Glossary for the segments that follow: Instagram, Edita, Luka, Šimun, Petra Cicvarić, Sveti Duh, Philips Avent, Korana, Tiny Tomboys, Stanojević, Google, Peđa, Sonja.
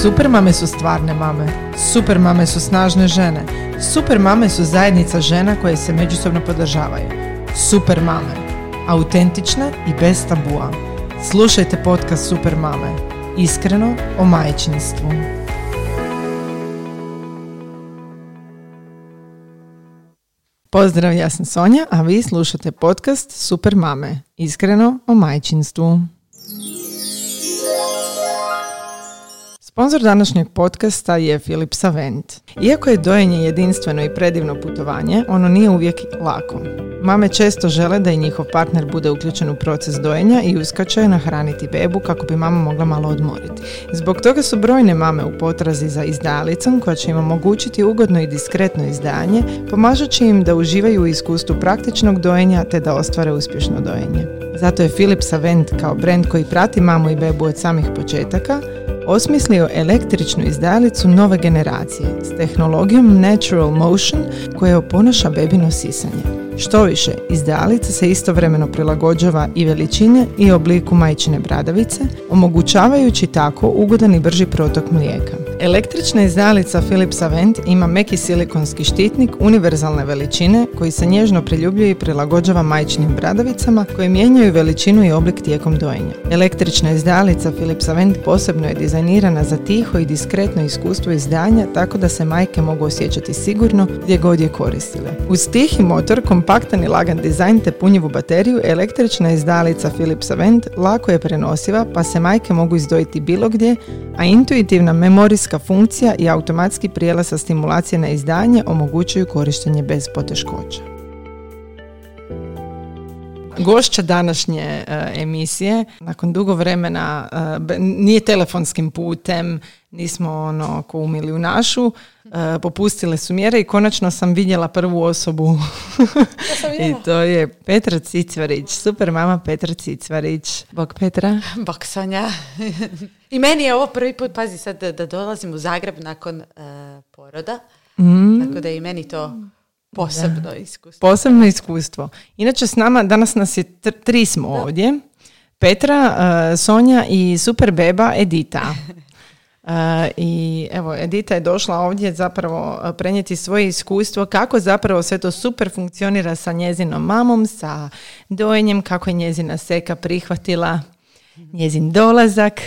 Super mame su stvarne mame. Super mame su snažne žene. Super mame su zajednica žena koje se međusobno podržavaju. Super mame. Autentične i bez tabua. Slušajte podcast Super mame. Iskreno o majčinstvu. Pozdrav, ja sam Sonja, a vi slušate podcast Super mame. Iskreno o majčinstvu. Sponzor današnjeg podcasta je Philips Avent. Iako je dojenje jedinstveno i predivno putovanje, ono nije uvijek lako. Mame često žele da i njihov partner bude uključen u proces dojenja i uskače nahraniti bebu kako bi mama mogla malo odmoriti. Zbog toga su brojne mame u potrazi za izdajalicom koja će im omogućiti ugodno i diskretno izdajanje, pomažući im da uživaju u iskustvu praktičnog dojenja te da ostvare uspješno dojenje. Zato je Philips Avent kao brend koji prati mamu i bebu od samih početaka osmislio električnu izdajalicu nove generacije s tehnologijom Natural Motion koja oponaša bebino sisanje. Štoviše, izdajalica se istovremeno prilagođava i veličine i obliku majčine bradavice, omogućavajući tako ugodan i brži protok mlijeka. Električna izdajalica Philips Avent ima meki silikonski štitnik univerzalne veličine koji se nježno priljubljuje i prilagođava majčinim bradavicama koje mijenjaju veličinu i oblik tijekom dojenja. Električna izdajalica Philips Avent posebno je dizajnirana za tiho i diskretno iskustvo izdajanja tako da se majke mogu osjećati sigurno gdje god je koristile. Uz tihi motor, kompaktan i lagan dizajn te punjivu bateriju, električna izdajalica Philips Avent lako je prenosiva pa se majke mogu izdojiti bilo gdje, a intuitivna memorijska funkcija i automatski prijelaz sa stimulacije na izdajanje omogućuju korištenje bez poteškoća. Gošća današnje emisije, nakon dugo vremena, nije telefonskim putem, nismo ko u milijunašu, popustile su mjere i konačno sam vidjela prvu osobu. I to je Petra Cicvarić, super mama Petra Cicvarić. Bog Petra. Bog Sonja. I meni je ovo prvi put, pazi sad, da dolazim u Zagreb nakon poroda, tako da je i meni to posebno iskustvo. Posebno iskustvo. Inače, s nama, danas nas je tri smo ovdje, Petra, Sonja i super beba Edita. I evo, Edita je došla ovdje zapravo prenijeti svoje iskustvo kako zapravo sve to super funkcionira sa njezinom mamom, sa dojenjem, kako je njezina seka prihvatila njezin dolazak.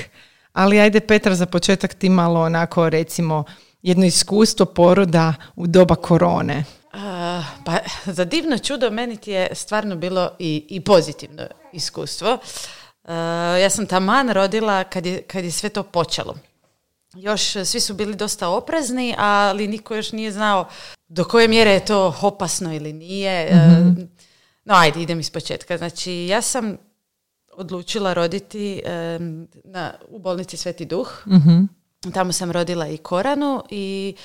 Ali ajde, Petra, za početak ti malo onako, recimo, jedno iskustvo poroda u doba korone. Pa za divno čudo meni ti je stvarno bilo i pozitivno iskustvo. Ja sam taman rodila kad je sve to počelo. Još svi su bili dosta oprezni, ali niko još nije znao do koje mjere je to opasno ili nije. No ajde, idem iz početka. Znači, ja sam odlučila roditi u bolnici Sveti Duh. Tamo sam rodila i Koranu i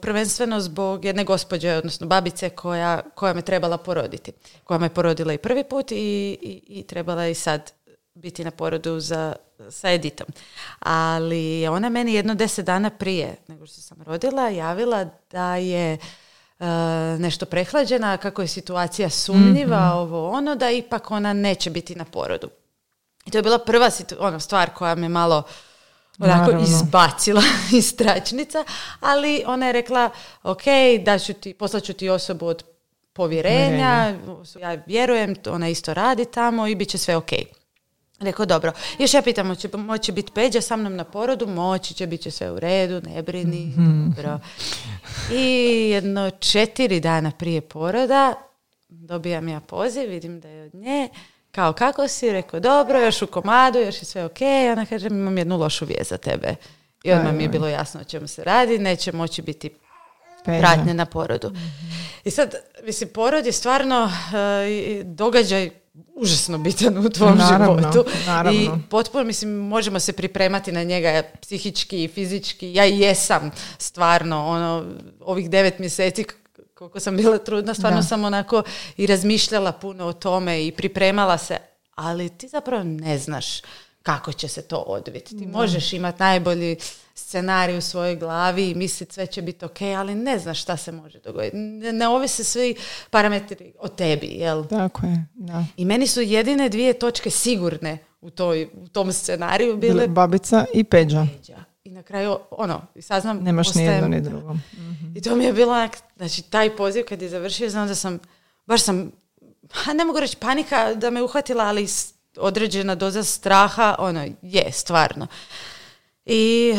prvenstveno zbog jedne gospođe, odnosno babice koja me trebala poroditi. Koja me porodila i prvi put i trebala je i sad biti na porodu sa Editom. Ali ona meni jedno 10 dana prije nego što sam rodila javila da je nešto prehlađena, kako je situacija sumnjiva, da ipak ona neće biti na porodu. I to je bila prva stvar koja me malo onako izbacila iz tračnica, ali ona je rekla, ok, poslaću ti osobu od povjerenja, ja vjerujem, ona isto radi tamo i bit će sve ok. Rekao, dobro. Još ja pitam, moći biti Peđa sa mnom na porodu? Moći će, bit će sve u redu, ne brini. Dobro. I jedno 4 dana prije poroda dobijam ja poziv, vidim da je od nje. Kao, kako si? Rekao, dobro, još u komadu, još je sve ok. Ona kaže, imam jednu lošu vijest za tebe. I odmah mi je bilo jasno o čemu se radi, neće moći biti pratnje na porodu. I sad, porod je stvarno događaj užasno bitan u tvom životu. Naravno. I potpuno, možemo se pripremati na njega psihički i fizički. Ja i jesam stvarno, ovih 9 mjeseci koliko sam bila trudna, stvarno sam onako i razmišljala puno o tome i pripremala se, ali ti zapravo ne znaš kako će se to odviti. Ti možeš imati najbolji scenarij u svojoj glavi i misliti sve će biti ok, ali ne znaš šta se može dogoditi. Ne ovise svi parametri o tebi, jel? Tako je, da. I meni su jedine 2 točke sigurne u tom scenariju bile babica i Peđa. I na kraju, saznam... Nemaš ni jedno, ni drugo. Mm-hmm. I to mi je bilo, znači, taj poziv kad je završio, znam da sam, ne mogu reći panika da me uhvatila, ali određena doza straha, je, stvarno. I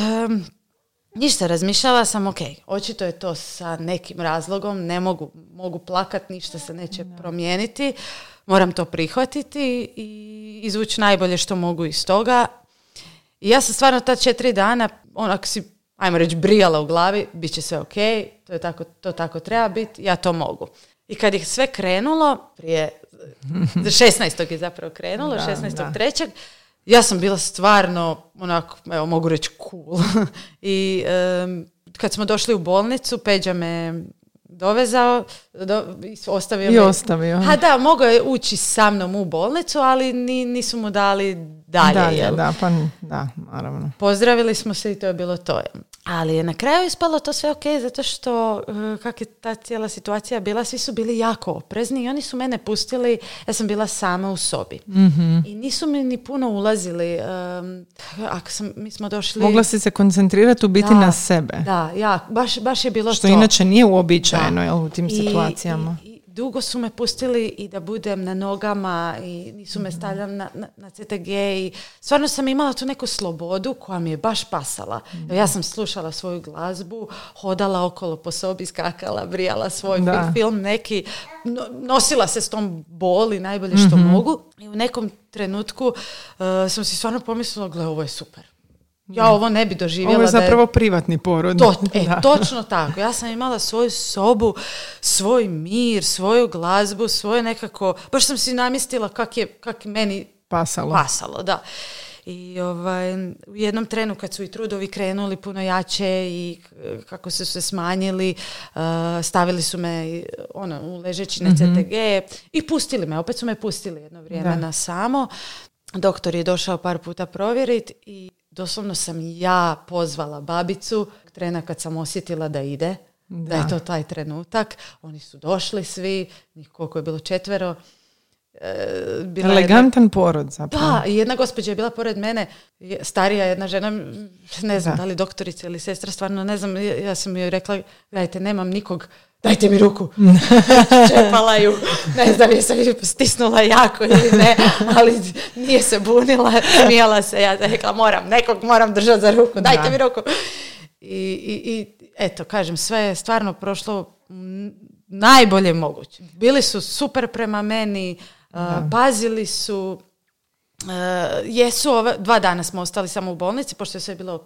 ništa, razmišljala sam, ok, očito je to sa nekim razlogom, ne mogu plakat, ništa se neće promijeniti, moram to prihvatiti i izvući najbolje što mogu iz toga. I ja sam stvarno ta 4 dana, ako si, ajmo reći, brijala u glavi, bit će sve ok, to tako treba biti, ja to mogu. I kad je sve krenulo, 16. je zapravo krenulo, 16.3. Ja sam bila stvarno, mogu reći cool. I kad smo došli u bolnicu, Peđa me dovezao, ostavio me. Ha da, mogao je ući sa mnom u bolnicu, ali nisu mu dali dalje. Da, naravno. Pozdravili smo se i to je bilo to. Ali je na kraju ispalo to sve ok, zato što kak je ta cijela situacija bila, svi su bili jako oprezni i oni su mene pustili, ja sam bila sama u sobi. Mm-hmm. I nisu mi ni puno ulazili. Mi smo došli... Mogla si se koncentrirati u biti na sebe. Da, baš je bilo što to. Što inače nije uobičajeno u tim situacijama. I dugo su me pustili i da budem na nogama i nisu me stavljali na CTG i stvarno sam imala tu neku slobodu koja mi je baš pasala. Ja sam slušala svoju glazbu, hodala okolo po sobi, skakala, brijala svoj film neki, nosila se s tom boli najbolje što mogu i u nekom trenutku sam si stvarno pomislila, gle, ovo je super. Ja ovo ne bi doživjela. Ovo je zapravo privatni porod. Točno tako. Ja sam imala svoju sobu, svoj mir, svoju glazbu, svoje nekako... Baš sam si namistila kak meni pasalo, da. I u jednom trenu kad su i trudovi krenuli puno jače i kako su se smanjili, stavili su me u ležećine CTG i pustili me. Opet su me pustili jedno vrijeme na samo. Doktor je došao par puta provjeriti i doslovno sam ja pozvala babicu trena kad sam osjetila da ide, da je to taj trenutak. Oni su došli svi, njih koliko je bilo 4. Elegantan porod zapravo. Da, jedna gospođa je bila pored mene, starija jedna žena, ne znam da li doktorica ili sestra, stvarno ne znam, ja sam joj rekla, gledajte, nemam nikog, dajte mi ruku. Čepala ju, ne znam je se stisnula jako ili ne, ali nije se bunila, smijala se, ja rekla moram držati za ruku, dajte mi ruku. I eto, kažem, sve je stvarno prošlo najbolje moguće. Bili su super prema meni, pazili su, jesu 2 dana smo ostali samo u bolnici, pošto je sve bilo ok,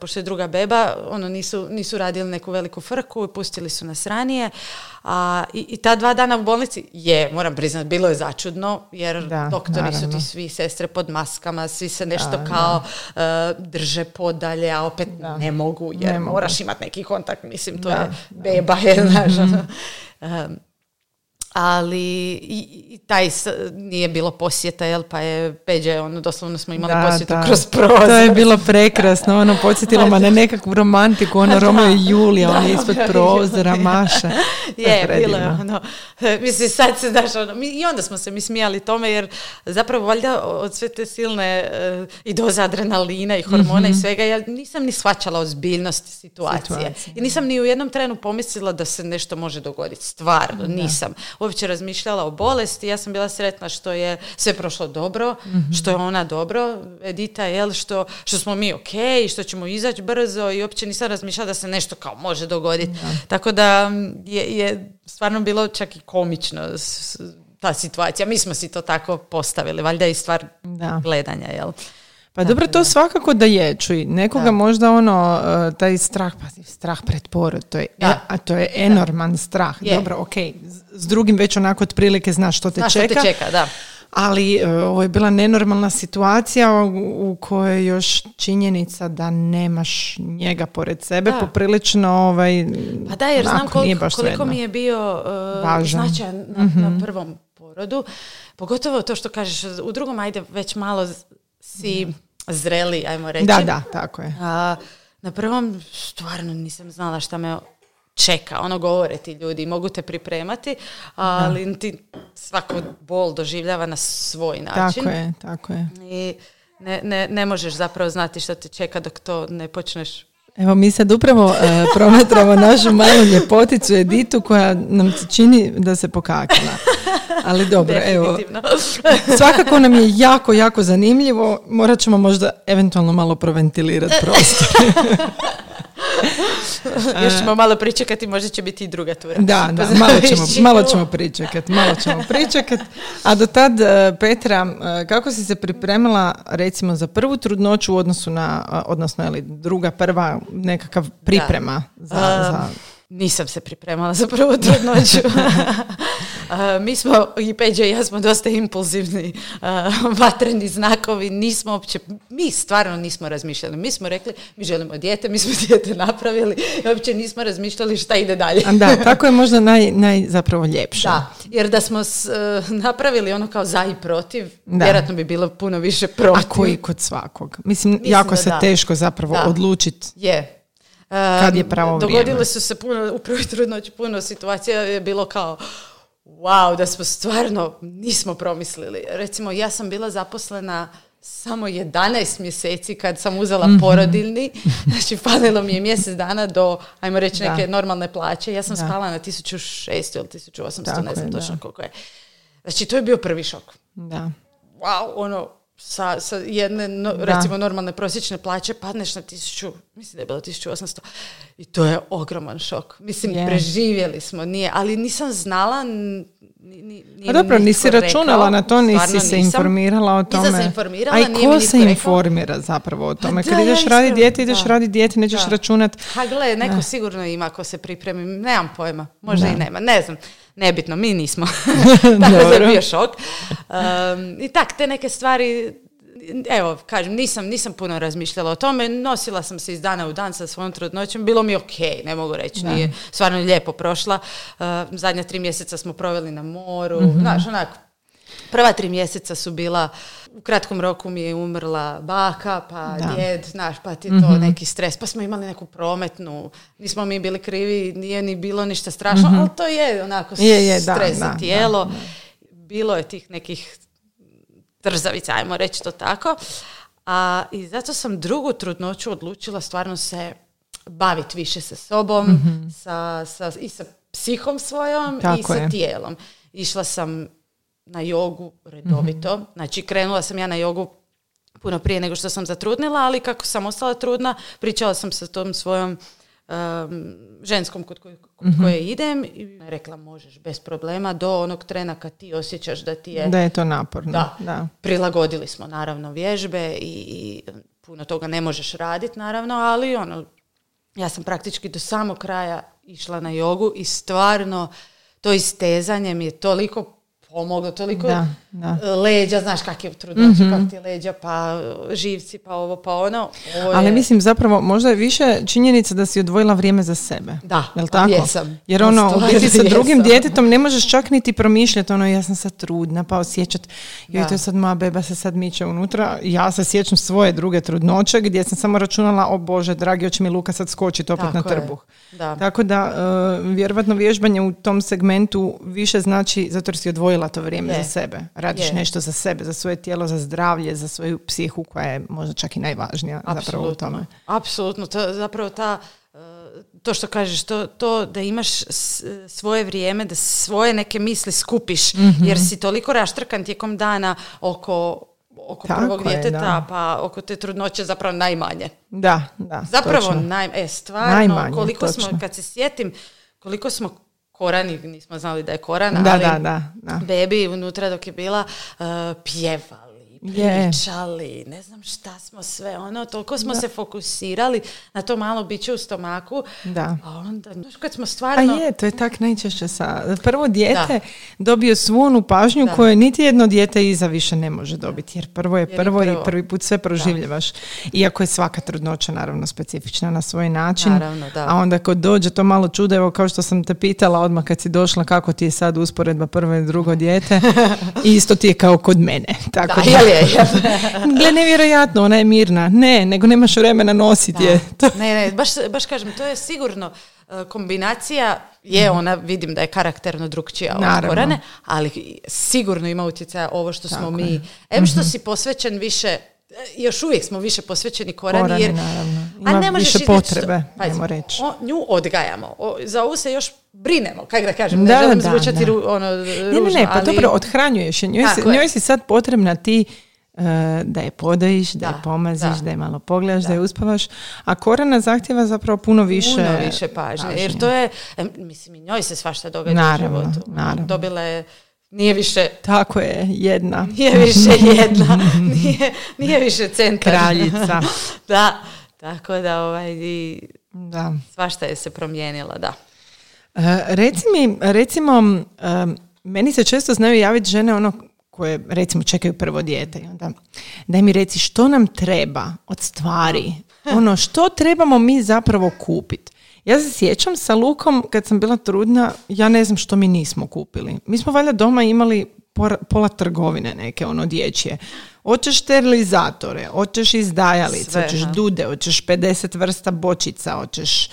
pošto je druga beba, nisu radili neku veliku frku i pustili su nas ranije. I ta 2 dana u bolnici moram priznat, bilo je začudno, jer doktori su ti svi, sestre pod maskama, svi se nešto drže podalje, a opet ne mogu, jer moraš imati neki kontakt, mislim, to je beba, znaš, ali i taj nije bilo posjeta, pa je Peđa, doslovno smo imali posjetu kroz prozor. To je bilo prekrasno, podsjetilo me na nekakvu romantiku, Romeo i Julija, ispod prozora, maše. Je, bilo je mislim, sad se, znaš, i onda smo se mi smijali tome, jer zapravo valjda od sve te silne i doza adrenalina i hormona i svega, ja nisam ni shvaćala ozbiljnost situacije. I nisam ni u jednom trenu pomislila da se nešto može dogoditi, stvarno, nisam uopće razmišljala o bolesti. Ja sam bila sretna što je sve prošlo dobro, što je ona dobro, Edita, što smo mi ok, što ćemo izaći brzo i uopće nisam razmišljala da se nešto kao može dogoditi. Tako da je stvarno bilo čak i komično ta situacija. Mi smo si to tako postavili, valjda i stvar gledanja, jel? Pa dobro, to svakako da je, čuj. Nekoga možda taj strah pred porod, to je enorman strah. Je. Dobro, okej, s drugim već onako otprilike znaš što te čeka. Što te čeka, da. Ali ovo je bila nenormalna situacija u kojoj još činjenica da nemaš njega pored sebe poprilično Pa da, jer znam koliko mi je bio značajan na prvom porodu. Pogotovo to što kažeš, u drugom ajde već malo si zreli, ajmo reći. Da, tako je. Na prvom stvarno nisam znala šta me čeka. Govore ti ljudi, mogu te pripremati, ali ti svaku bol doživljava na svoj način. Tako je. I ne možeš zapravo znati što te čeka dok to ne počneš. Evo, mi sad upravo promatramo našu malu ljepoticu Editu koja nam se čini da se pokakala. Ali dobro, evo. Svakako nam je jako, jako zanimljivo. Morat ćemo možda eventualno malo proventilirati prostor. Još ćemo malo pričekati, možda će biti i druga tura. Da, malo ćemo pričekati. A do tad, Petra, kako si se pripremila recimo za prvu trudnoću u odnosu na, odnosno je li druga, prva, nekakav priprema za... Nisam se pripremala za prvu trudnoću. Mi smo, i Peđa i ja smo dosta impulzivni, vatreni znakovi, nismo uopće, mi stvarno nismo razmišljali. Mi smo rekli, mi želimo dijete, mi smo dijete napravili i uopće nismo razmišljali šta ide dalje. Da, tako je možda naj zapravo ljepše. Da, jer da smo napravili ono kao za i protiv, vjerojatno bi bilo puno više protiv. Ako i kod svakog. Mislim jako se teško zapravo odlučiti. Je. Kad je pravo vrijeme. Dogodile su se puno, u prvoj trudnoći puno situacija je bilo kao wow, da smo stvarno nismo promislili. Recimo, ja sam bila zaposlena samo 11 mjeseci kad sam uzela porodiljni. Znači, falilo mi je mjesec dana do, ajmo reći, neke normalne plaće. Ja sam spala na 1600 ili 1800, tako ne znam je, točno koliko je. Znači, to je bio prvi šok. Da. Wow, ono... Sa jedne, recimo, normalne prosječne plaće padneš na 1000, mislim da je bilo 1800, i to je ogroman šok. Mislim, preživjeli smo, nije, ali nisam znala, nije dobro, nisi računala rekao, na to, nisi se informirala o tome. Nisam se informirala, nije mi nitko rekao. A i ko se informira zapravo o tome? Kad ideš raditi dijete, nećeš računati. Ha, gle, neko sigurno ima ko se pripremi, nemam pojma, možda i nema, ne znam. Nebitno, mi nismo. Tako je bio šok. I tak, te neke stvari, evo, kažem, nisam puno razmišljala o tome, nosila sam se iz dana u dan sa svojom trudnoćom, bilo mi okej, ne mogu reći, nije stvarno lijepo prošla. Zadnja 3 mjeseca smo proveli na moru, znaš, onako. Prva 3 mjeseca su bila, u kratkom roku mi je umrla baka, pa djed, znaš, pa ti to neki stres, pa smo imali neku prometnu, nismo mi bili krivi, nije ni bilo ništa strašno, ali to je onako stres za tijelo. Da. Bilo je tih nekih trzavica, ajmo reći to tako. I zato sam drugu trudnoću odlučila stvarno se baviti više sa sobom, i sa psihom svojom, tako i sa tijelom. Išla sam na jogu redovito. Znači, krenula sam ja na jogu puno prije nego što sam zatrudnila, ali kako sam ostala trudna, pričala sam sa tom svojom ženskom kod koje idem i rekla, možeš bez problema do onog trena kad ti osjećaš da ti je... Da je to naporno. Da. Prilagodili smo, naravno, vježbe i puno toga ne možeš raditi, naravno, ali ono, ja sam praktički do samog kraja išla na jogu i stvarno to istezanje mi je toliko pomoglo, toliko leđa, znaš kak je trudnoća, kak ti je leđa, pa živci, pa ovo, pa ono. Ovo je... Ali mislim, zapravo, možda je više činjenica da si odvojila vrijeme za sebe. Da, jel tako? Jesam. Jer ono, u biti sa drugim djetetom ne možeš čak niti promišljati, ono, ja sam sad trudna, pa osjećat, joj, to je sad moja beba, se sad miče unutra, ja se sjećam svoje druge trudnoće, gdje sam samo računala, o Bože, dragi, hoće mi Luka sad skočiti opet tako na trbuh. Da. Tako da, vjerovatno vježbanje u tom segmentu više znači, zato jer si odvojila to vrijeme za sebe. Radiš nešto za sebe, za svoje tijelo, za zdravlje, za svoju psihu koja je možda čak i najvažnija. Apsolutno. Zapravo u tome. Apsolutno. To, zapravo to što kažeš, to da imaš svoje vrijeme, da svoje neke misli skupiš, jer si toliko raštrkan tijekom dana oko prvog djeteta, pa oko te trudnoće zapravo najmanje. Da. Zapravo stvarno, najmanje, koliko točno. Smo, kad se sjetim, koliko smo Korani, nismo znali da je Korana, ali bebi unutra dok je bila, pjevali, pričali, ne znam šta smo sve, ono, toliko smo se fokusirali na to malo biće u stomaku, a onda, kad smo stvarno... A je, to je tak najčešće sa... Prvo dijete dobio svu onu pažnju koju niti jedno dijete iza više ne može dobiti, jer prvo je prvo i prvi put sve proživljevaš. Iako je svaka trudnoća, naravno, specifična na svoj način, a onda kad dođe to malo čudo, evo kao što sam te pitala odmah kad si došla, kako ti je sad usporedba prvo i drugo dijete, isto ti je kao kod mene, tako da. Gle, nevjerojatno, ona je mirna. Ne, nego nemaš vremena nositi je. Ne, baš kažem, to je sigurno kombinacija, je ona, vidim da je karakterno drukčija od Korane, ali sigurno ima utjecaja ovo što smo mi. Što si posvećen više još uvijek smo više posvećeni Korani, jer a ne možeš potrebe, ajmo reći. Nju odgajamo. Za ovu se još brinemo, kako da kažem, ne želim zvučati ružno. Ne, pa ali... dobro, odhranjuješ je. Njoj si sad potrebna ti da je podajiš, da je pomaziš, da je malo pogledaš, da je uspavaš. A Korana zahtjeva zapravo puno više pažnje. Jer to je, mislim, i njoj se svašta događa u životu. Naravno. Dobila je Nije više jedna. Nije više centar. Kraljica. Da, tako da svašta je se promijenila, da. Recimo, meni se često znaju javiti žene ono koje, recimo, čekaju prvo dijete. I onda, daj mi reci što nam treba od stvari. Ono, što trebamo mi zapravo kupiti. Ja se sjećam sa Lukom, kad sam bila trudna, ja ne znam što mi nismo kupili. Mi smo valjda doma imali pola trgovine neke, dječje. Hoćeš sterilizatore, hoćeš izdajalice, hoćeš dude, hoćeš 50 vrsta bočica, hoćeš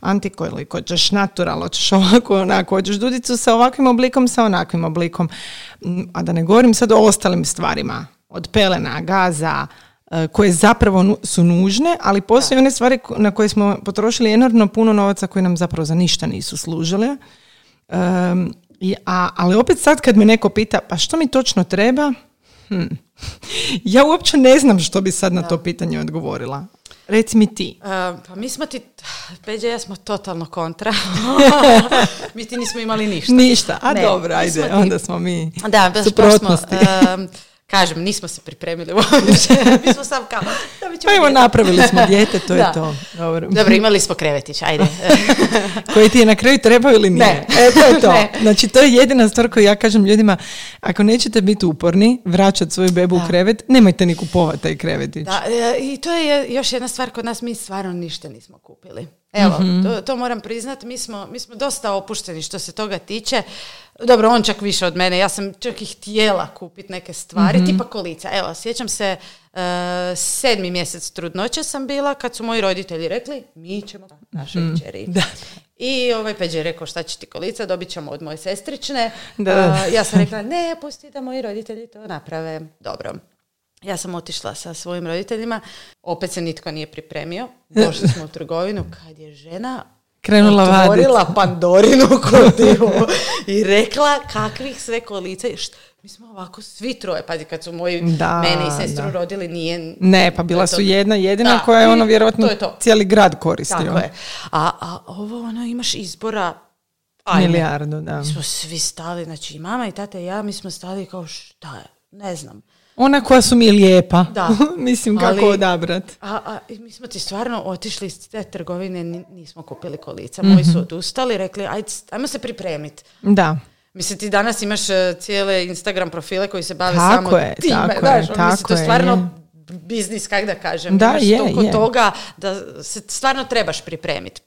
antikojlik, hoćeš natural, hoćeš ovako, onako, hoćeš dudicu sa ovakvim oblikom, sa onakvim oblikom. A da ne govorim sad o ostalim stvarima, od pelena, gaza, koje zapravo su nužne, ali postoje one stvari na koje smo potrošili enormno puno novaca koje nam zapravo za ništa nisu služile. Ali opet sad kad me neko pita, pa što mi točno treba? Ja uopće ne znam što bi sad na to pitanje odgovorila. Reci mi ti. Pa mi smo ti, Peđa i ja smo totalno kontra. Mi ti nismo imali ništa. Ništa, dobro, ajde, onda smo mi suprotnosti. Kažem, nismo se pripremili uopće. Mi smo sam kao... napravili smo dijete, to je to. Dobro, imali smo krevetić, ajde. Koji ti je na kraju trebao ili nije? Ne. To je to. Ne. Znači, to je jedina stvar koju ja kažem ljudima, ako nećete biti uporni, vraćati svoju bebu u krevet, nemojte ni kupovati taj krevetić. Da, i to je još jedna stvar kod nas, mi stvarno ništa nismo kupili. Evo, to moram priznati, mi smo dosta opušteni što se toga tiče. Dobro, on čak više od mene, ja sam čak i htjela kupiti neke stvari, tipa kolica. Evo, sjećam se, 7. mjesec trudnoće sam bila kad su moji roditelji rekli, mi ćemo našoj kćeri. I Peđa je rekao, šta će ti kolica, dobit ćemo od moje sestrične. Ja sam rekla, ne, pusti da moji roditelji to naprave. Dobro. Ja sam otišla sa svojim roditeljima, opet se nitko nije pripremio, došli smo u trgovinu kad je žena otvorila Pandorinu kutiju i rekla kakvih sve kolica. Mi smo ovako svi troje, pazi, kad su mene i sestru rodili, nije... Ne, pa bila su jedina koja je vjerojatno to. Cijeli grad koristio. Tako je. A ovo, imaš izbora... Milijardu, da. Mi smo svi stali, znači i mama i tata i ja, mi smo stali kao šta je, ne znam. Ona koja su mi lijepa. Da. Mislim, kako odabrati. Mi smo ti stvarno otišli iz te trgovine, nismo kupili kolica. Moji su odustali, rekli, ajmo se pripremiti. Da. Mislim, ti danas imaš cijele Instagram profile koji se bave samo time. Tako je. To stvarno biznis, kako da kažem. Da, imaš toliko toga da se stvarno trebaš pripremiti.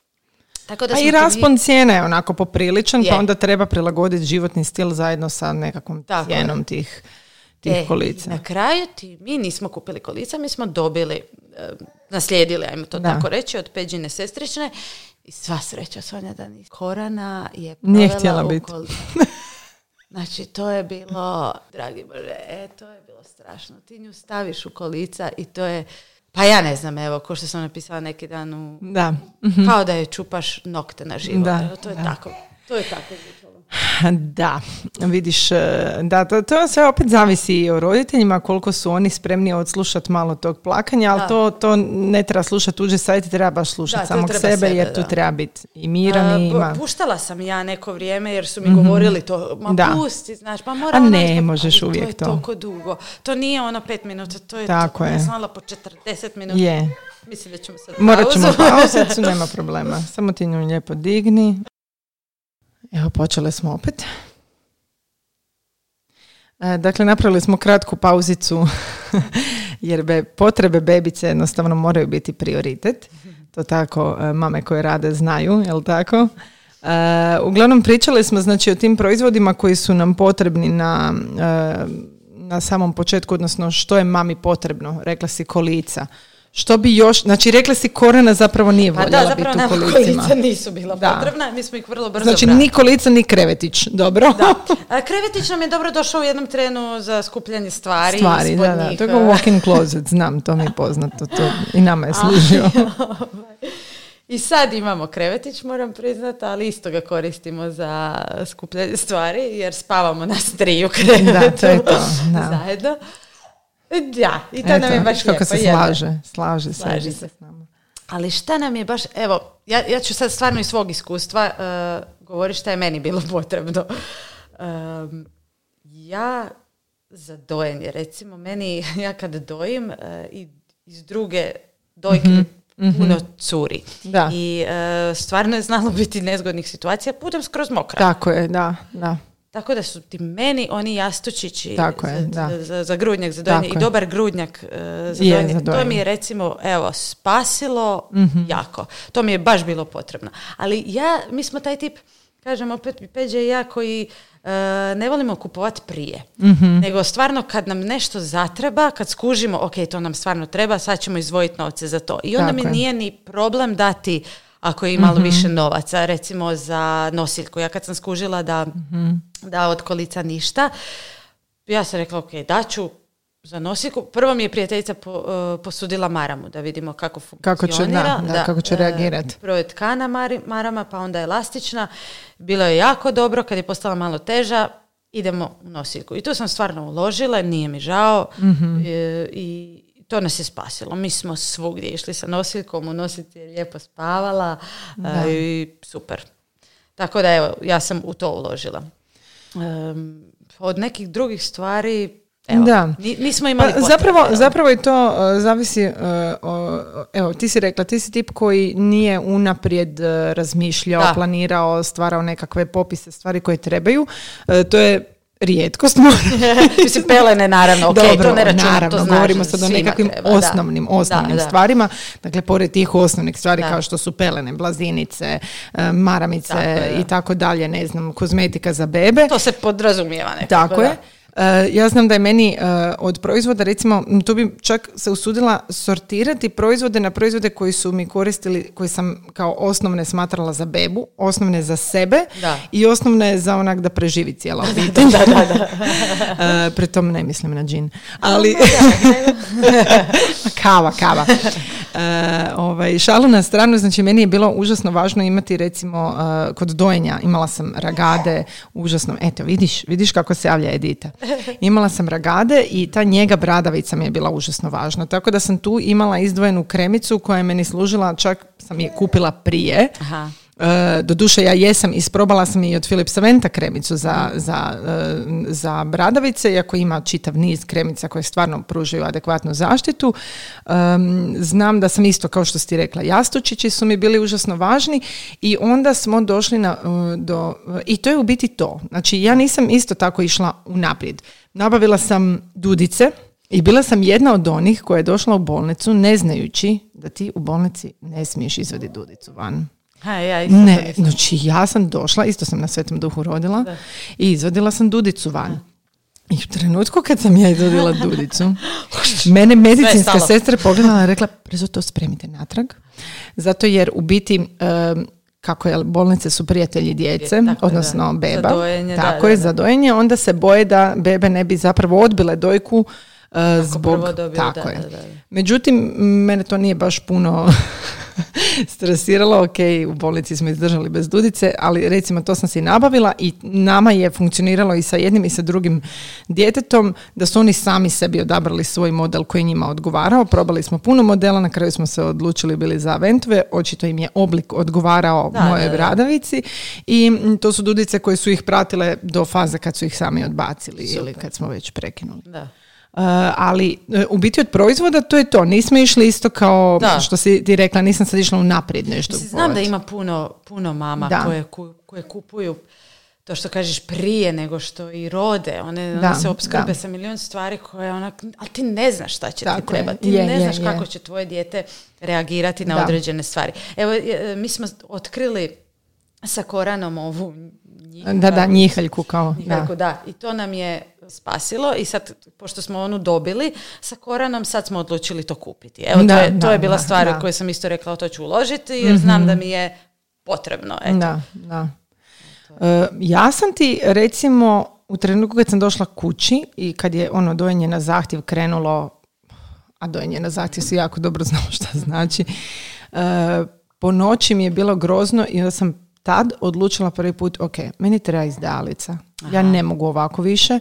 A i raspon cijene je onako popriličan, pa onda treba prilagoditi životni stil zajedno sa nekakvom cijenom tih... kolica. Na kraju mi nismo kupili kolica, mi smo dobili, naslijedili, ajmo to tako reći, od Peđine sestrične i sva sreća Sonja da nisam. Korana je provela u kolica. Znači, to je bilo, dragi Bože, to je bilo strašno. Ti nju staviš u kolica i to je, pa ja ne znam, evo, ko što sam napisala neki dan kao da je čupaš nokte na život. To je tako zvučalo. Da, vidiš, to sve opet zavisi i o roditeljima koliko su oni spremni odslušati malo tog plakanja, ali to ne treba slušati tuđe savjete, treba baš slušati samog sebe jer tu treba biti i miran. Puštala sam ja neko vrijeme jer su mi govorili to, pusti, znaš, moram. A ne, možeš uvijek to. To je toliko dugo, to nije 5 minuta, to je tako je. Znala po 40 minuta. Je. Mislim da ćemo sad pauzu. Morat ćemo pauzicu, nema problema. Samo ti nju lijepo digni. Evo, počele smo opet. Dakle, napravili smo kratku pauzicu jer potrebe bebice jednostavno moraju biti prioritet. To tako mame koje rade znaju, jel tako? Uglavnom, pričali smo znači o tim proizvodima koji su nam potrebni na samom početku, odnosno što je mami potrebno, rekla si kolica. Što bi još, znači rekla si Korana zapravo nije voljela biti u kolicima. Pa da, zapravo nama kolica nisu bila potrebna, mi smo ih vrlo brzo vratili. Znači ni kolica ni krevetić, dobro. Da. A, krevetić nam je dobro došao u jednom trenu za skupljanje stvari ispod da, njih. Da, to je walk-in closet, znam, to mi je poznato, to i nama je služio. I sad imamo krevetić, moram priznati, ali isto ga koristimo za skupljanje stvari, jer spavamo na striju krevetu. Da, to je to, da. Zajedno. Da, i to eto, nam je baš lijepo. Kako se slaže se s nama. Ali šta nam je baš, evo, ja ću sad stvarno iz svog iskustva govoriti šta je meni bilo potrebno. Ja za dojenje, recimo, meni, ja kad dojim i iz druge dojke puno curi. Da. I stvarno je znalo biti nezgodnih situacija, putem skroz mokra. Tako je, da. Tako da su ti meni oni jastučići za grudnjak za dojenje i dobar grudnjak za dojenje. To mi je recimo spasilo jako. To mi je baš bilo potrebno. Ali mi smo taj tip, kažem opet Peđa i ja, koji ne volimo kupovati prije. Nego stvarno kad nam nešto zatreba, kad skužimo, ok, to nam stvarno treba, sad ćemo izdvojiti novce za to. I onda tako mi nije ni problem dati ako je imalo više novaca, recimo za nosiljku. Ja kad sam skužila da od kolica ništa, ja sam rekla, ok, daću za nosiljku. Prvo mi je prijateljica posudila maramu, da vidimo kako funkcionira. Kako će reagirati. Prvo je tkana marama, pa onda elastična. Bilo je jako dobro, kad je postala malo teža, idemo u nosiljku. I tu sam stvarno uložila, nije mi žao. I to nas je spasilo. Mi smo svugdje išli sa nosiljkom, u nosiljci je lijepo spavala i super. Tako da evo, ja sam u to uložila. Od nekih drugih stvari nismo imali potrebe. Zapravo je to zavisi, evo ti si rekla, ti si tip koji nije unaprijed razmišljao, planirao, stvarao nekakve popise stvari koje trebaju. To je rijetkost mora. Mislim, pelene naravno, ok, dobro, to ne računa, naravno, to znaš. Govorimo sad o nekakvim osnovnim stvarima. Dakle, pored tih osnovnih stvari kao što su pelene, blazinice, maramice i tako dalje, ne znam, kozmetika za bebe. To se podrazumijeva nekako. Tako je. Ja znam da je meni od proizvoda, recimo, tu bi čak se usudila sortirati proizvode na proizvode koji su mi koristili, koji sam kao osnovne smatrala za bebu, osnovne za sebe i osnovne za onak da preživi cijela obitelj. Pritom ne mislim na džin. Ali kava. Šalu na stranu, znači meni je bilo užasno važno imati, recimo, kod dojenja imala sam ragade, užasno, eto, vidiš kako se javlja Edita. Imala sam ragade i ta njega bradavica mi je bila užasno važna. Tako da sam tu imala izdvojenu kremicu koja je meni služila, čak sam je kupila prije. Doduše ja jesam, isprobala sam i od Philips Aventa kremicu za bradavice, iako ima čitav niz kremica koje stvarno pružaju adekvatnu zaštitu. Znam da sam isto, kao što si rekla, jastučići su mi bili užasno važni i onda smo došli i to je u biti to. Znači ja nisam isto tako išla unaprijed. Nabavila sam dudice i bila sam jedna od onih koja je došla u bolnicu ne znajući da ti u bolnici ne smiješ izvaditi dudicu van. Znači ja sam došla, isto sam na Svetom Duhu rodila i izvadila sam dudicu van. I u trenutku kad sam ja izvadila dudicu, mene medicinska sestra pogledala i rekla, brzo to spremite natrag. Zato jer u biti, kako je, bolnice su prijatelji djece, odnosno beba, za dojenje, onda se boje da bebe ne bi zapravo odbile dojku zbog, tako je. Međutim, mene to nije baš puno stresiralo, ok, u bolnici smo izdržali bez dudice, ali recimo to sam si nabavila i nama je funkcioniralo i sa jednim i sa drugim djetetom, da su oni sami sebi odabrali svoj model koji njima odgovarao. Probali smo puno modela, na kraju smo se odlučili bili za Aventove, očito im je oblik odgovarao mojoj bradavici i to su dudice koje su ih pratile do faze kad su ih sami odbacili ili kad smo već prekinuli. Da. Ali u biti od proizvoda to je to, nismo išli isto kao što si ti rekla, nisam sad išla unaprijed nešto. Znam da ima puno mama koje kupuju to što kažeš prije nego što i rode, one se opskrbe sa milion stvari koje onak, ali ti ne znaš šta će ti trebati, ti ne znaš kako će tvoje dijete reagirati na određene stvari. Evo, mi smo otkrili sa Koranom ovu njihaljku, i to nam je spasilo i sad, pošto smo onu dobili sa Koranom, sad smo odlučili to kupiti. Evo, to je bila stvar koju sam isto rekla, to ću uložiti jer znam da mi je potrebno. Eto. Da. Ja sam ti, recimo, u trenutku kad sam došla kući i kad je ono dojenje na zahtjev krenulo, a dojenje na zahtjev si jako dobro znao šta znači, po noći mi je bilo grozno i onda sam tad odlučila prvi put, ok, meni treba izdalica. Ja ne mogu ovako više.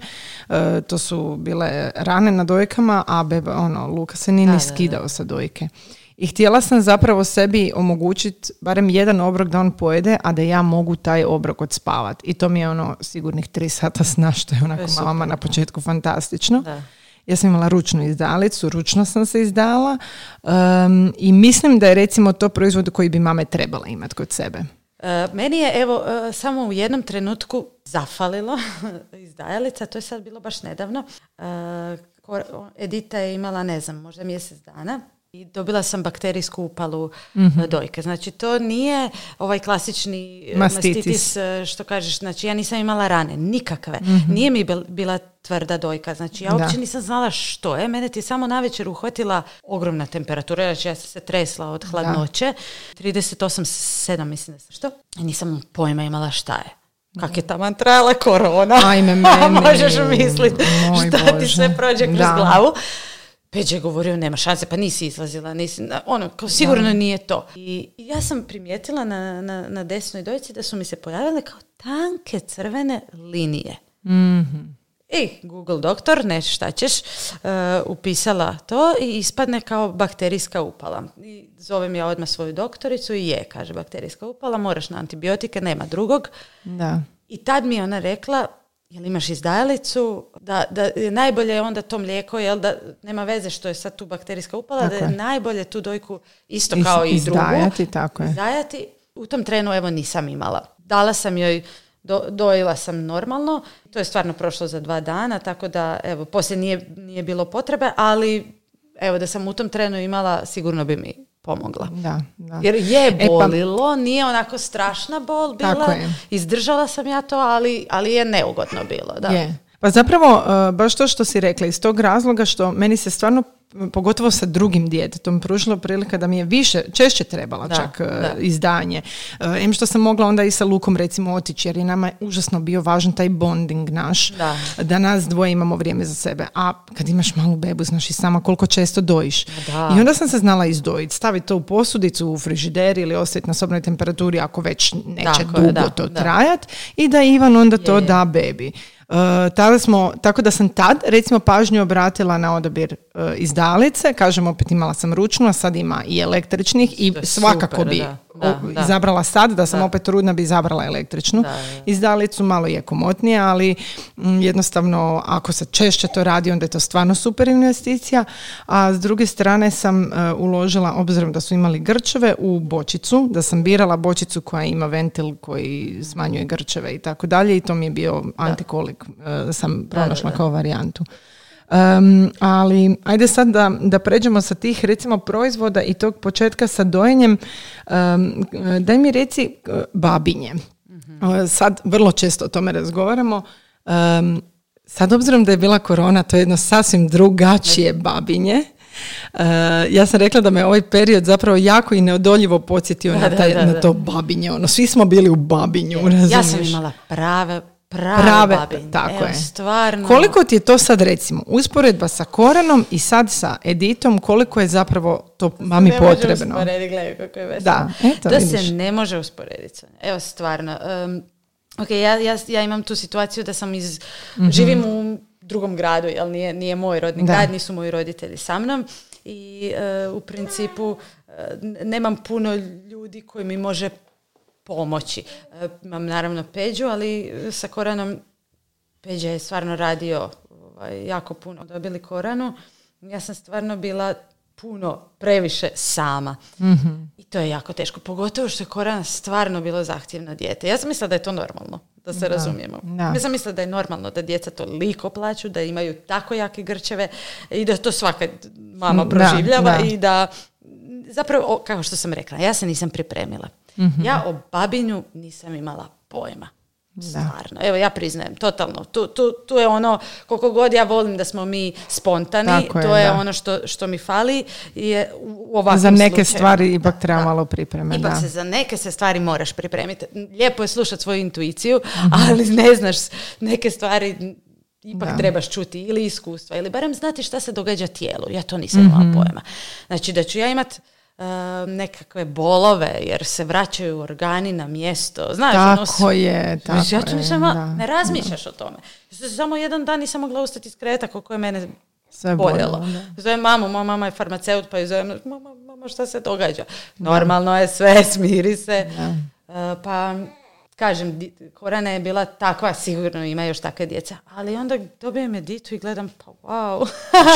To su bile rane na dojkama, a beba, ono, Luka se nije ni skidao sa dojke. I htjela sam zapravo sebi omogućiti barem jedan obrok da on pojede, a da ja mogu taj obrok odspavati. I to mi je ono sigurnih 3 sata sna, što je onako mama na početku fantastično. Da. Ja sam imala ručnu izdalicu, ručno sam se izdala i mislim da je recimo to proizvod koji bi mame trebala imati kod sebe. Meni je evo samo u jednom trenutku zafalilo izdajalica, to je sad bilo baš nedavno. Edita je imala, ne znam, možda mjesec dana i dobila sam bakterijsku upalu dojke. Znači to nije ovaj klasični mastitis što kažeš, znači ja nisam imala rane, nikakve. Nije mi bila tvrda dojka, znači ja uopće nisam znala što je. Mene ti samo na večer uhvatila ogromna temperatura, znači ja sam se tresla od hladnoće, 38,7 mislim da sam što. I nisam pojma imala šta je. Kak je taman trajala korona. Ajme meni. Možeš misliti šta ti sve prođe kroz glavu. Peđa je govorio, nema šanse, pa nisi izlazila, nisi, ono, kao sigurno nije to. I ja sam primijetila na desnoj dojci da su mi se pojavile kao tanke crvene linije. I Google doktor, ne šta ćeš, upisala to i ispadne kao bakterijska upala. I zovem ja odmah svoju doktoricu i je, kaže, bakterijska upala, moraš na antibiotike, nema drugog. Da. I tad mi je ona rekla, jel imaš izdajalicu, da je najbolje onda to mlijeko, jel da nema veze što je sad tu bakterijska upala, tako da je najbolje tu dojku isto kao i drugu. Izdajati, tako je. Izdajati. U tom trenu evo nisam imala. Dala sam joj, dojila sam normalno, to je stvarno prošlo za 2 dana, tako da evo, poslije nije bilo potrebe, ali evo da sam u tom trenu imala, sigurno bi mi pomogla. Da. Jer je bolilo, nije onako strašna bol bila, izdržala sam ja to, ali je neugodno bilo. Da. Je. Pa zapravo, baš to što si rekla, iz tog razloga što meni se stvarno, pogotovo sa drugim djetetom, pružila prilika da mi je češće trebala izdanje. Em što sam mogla onda i sa Lukom recimo otići, jer je nama užasno bio važan taj bonding naš, da nas dvoje imamo vrijeme za sebe. A kad imaš malu bebu, znaš i sama koliko često dojiš. Da. I onda sam se znala izdojiti, staviti to u posudicu, u frižider ili ostaviti na sobnoj temperaturi ako već neće dugo trajati i da Ivan onda da bebi. Tako da sam tad recimo pažnju obratila na odabir izdalice, kažem opet imala sam ručnu, a sad ima i električnih i svakako super, bi izabrala sad, da sam opet trudna bi izabrala električnu. Izdalicu malo je komotnije, ali jednostavno ako se češće to radi, onda je to stvarno super investicija, a s druge strane sam uložila, obzirom da su imali grčeve, u bočicu, da sam birala bočicu koja ima ventil koji smanjuje grčeve i tako dalje i to mi je bio antikolik sam pronašla kao varijantu. Ali ajde sad da pređemo sa tih recimo proizvoda i tog početka sa dojenjem. Daj mi reci babinje. Sad vrlo često o tome razgovaramo. Sad obzirom da je bila korona, to je jedno sasvim drugačije babinje. Ja sam rekla da me ovaj period zapravo jako i neodoljivo podsjetio na to babinje. Ono, svi smo bili u babinju. Razumiješ? Ja sam imala prave babinje. Tako je. Stvarno. Koliko ti je to sad recimo usporedba sa Koranom i sad sa Editom, koliko je zapravo to mami potrebno? Ne može usporediti, gledaj kako je veselo. To se ne može usporediti. Evo stvarno. Ok, ja imam tu situaciju da sam živim u drugom gradu, ali nije moj rodni grad, nisu moji roditelji sa mnom i u principu nemam puno ljudi koji mi može pomoći. Imam naravno Peđu, ali sa Koranom Peđa je stvarno radio jako puno. Dobili Koranu. Ja sam stvarno bila puno previše sama. I to je jako teško. Pogotovo što je Korana stvarno bilo zahtjevno dijete. Ja sam mislila da je to normalno. Da se razumijemo. Ja sam mislila da je normalno da djeca toliko plaću, da imaju tako jake grčeve i da to svaka mama proživljava i da zapravo, kao što sam rekla, ja se nisam pripremila. Ja o babinju nisam imala pojma. Stvarno. Evo, ja priznajem, totalno. Tu je ono, koliko god ja volim da smo mi spontani, tako to je ono što mi fali je u ovakvom slučaju. Za neke stvari ipak treba malo pripreme. Ipak se za neke se stvari moraš pripremiti. Lijepo je slušati svoju intuiciju, ali ne znaš, neke stvari ipak trebaš čuti ili iskustva, ili barem znati šta se događa tijelu. Ja to nisam imala pojma. Znači da ću ja imat nekakve bolove jer se vraćaju organi na mjesto. Znaš, ne razmišljaš o tome. Samo jedan dan nisam mogla ustati iz kreveta koliko je mene boljelo. Zovem mamu, moja mama je farmaceut, pa ju zovem, mama šta se događa? Normalno je sve, smiri se. Pa kažem, Korana je bila takva, sigurno ima još takve djeca, ali onda dobijem Editu i gledam, pa wow,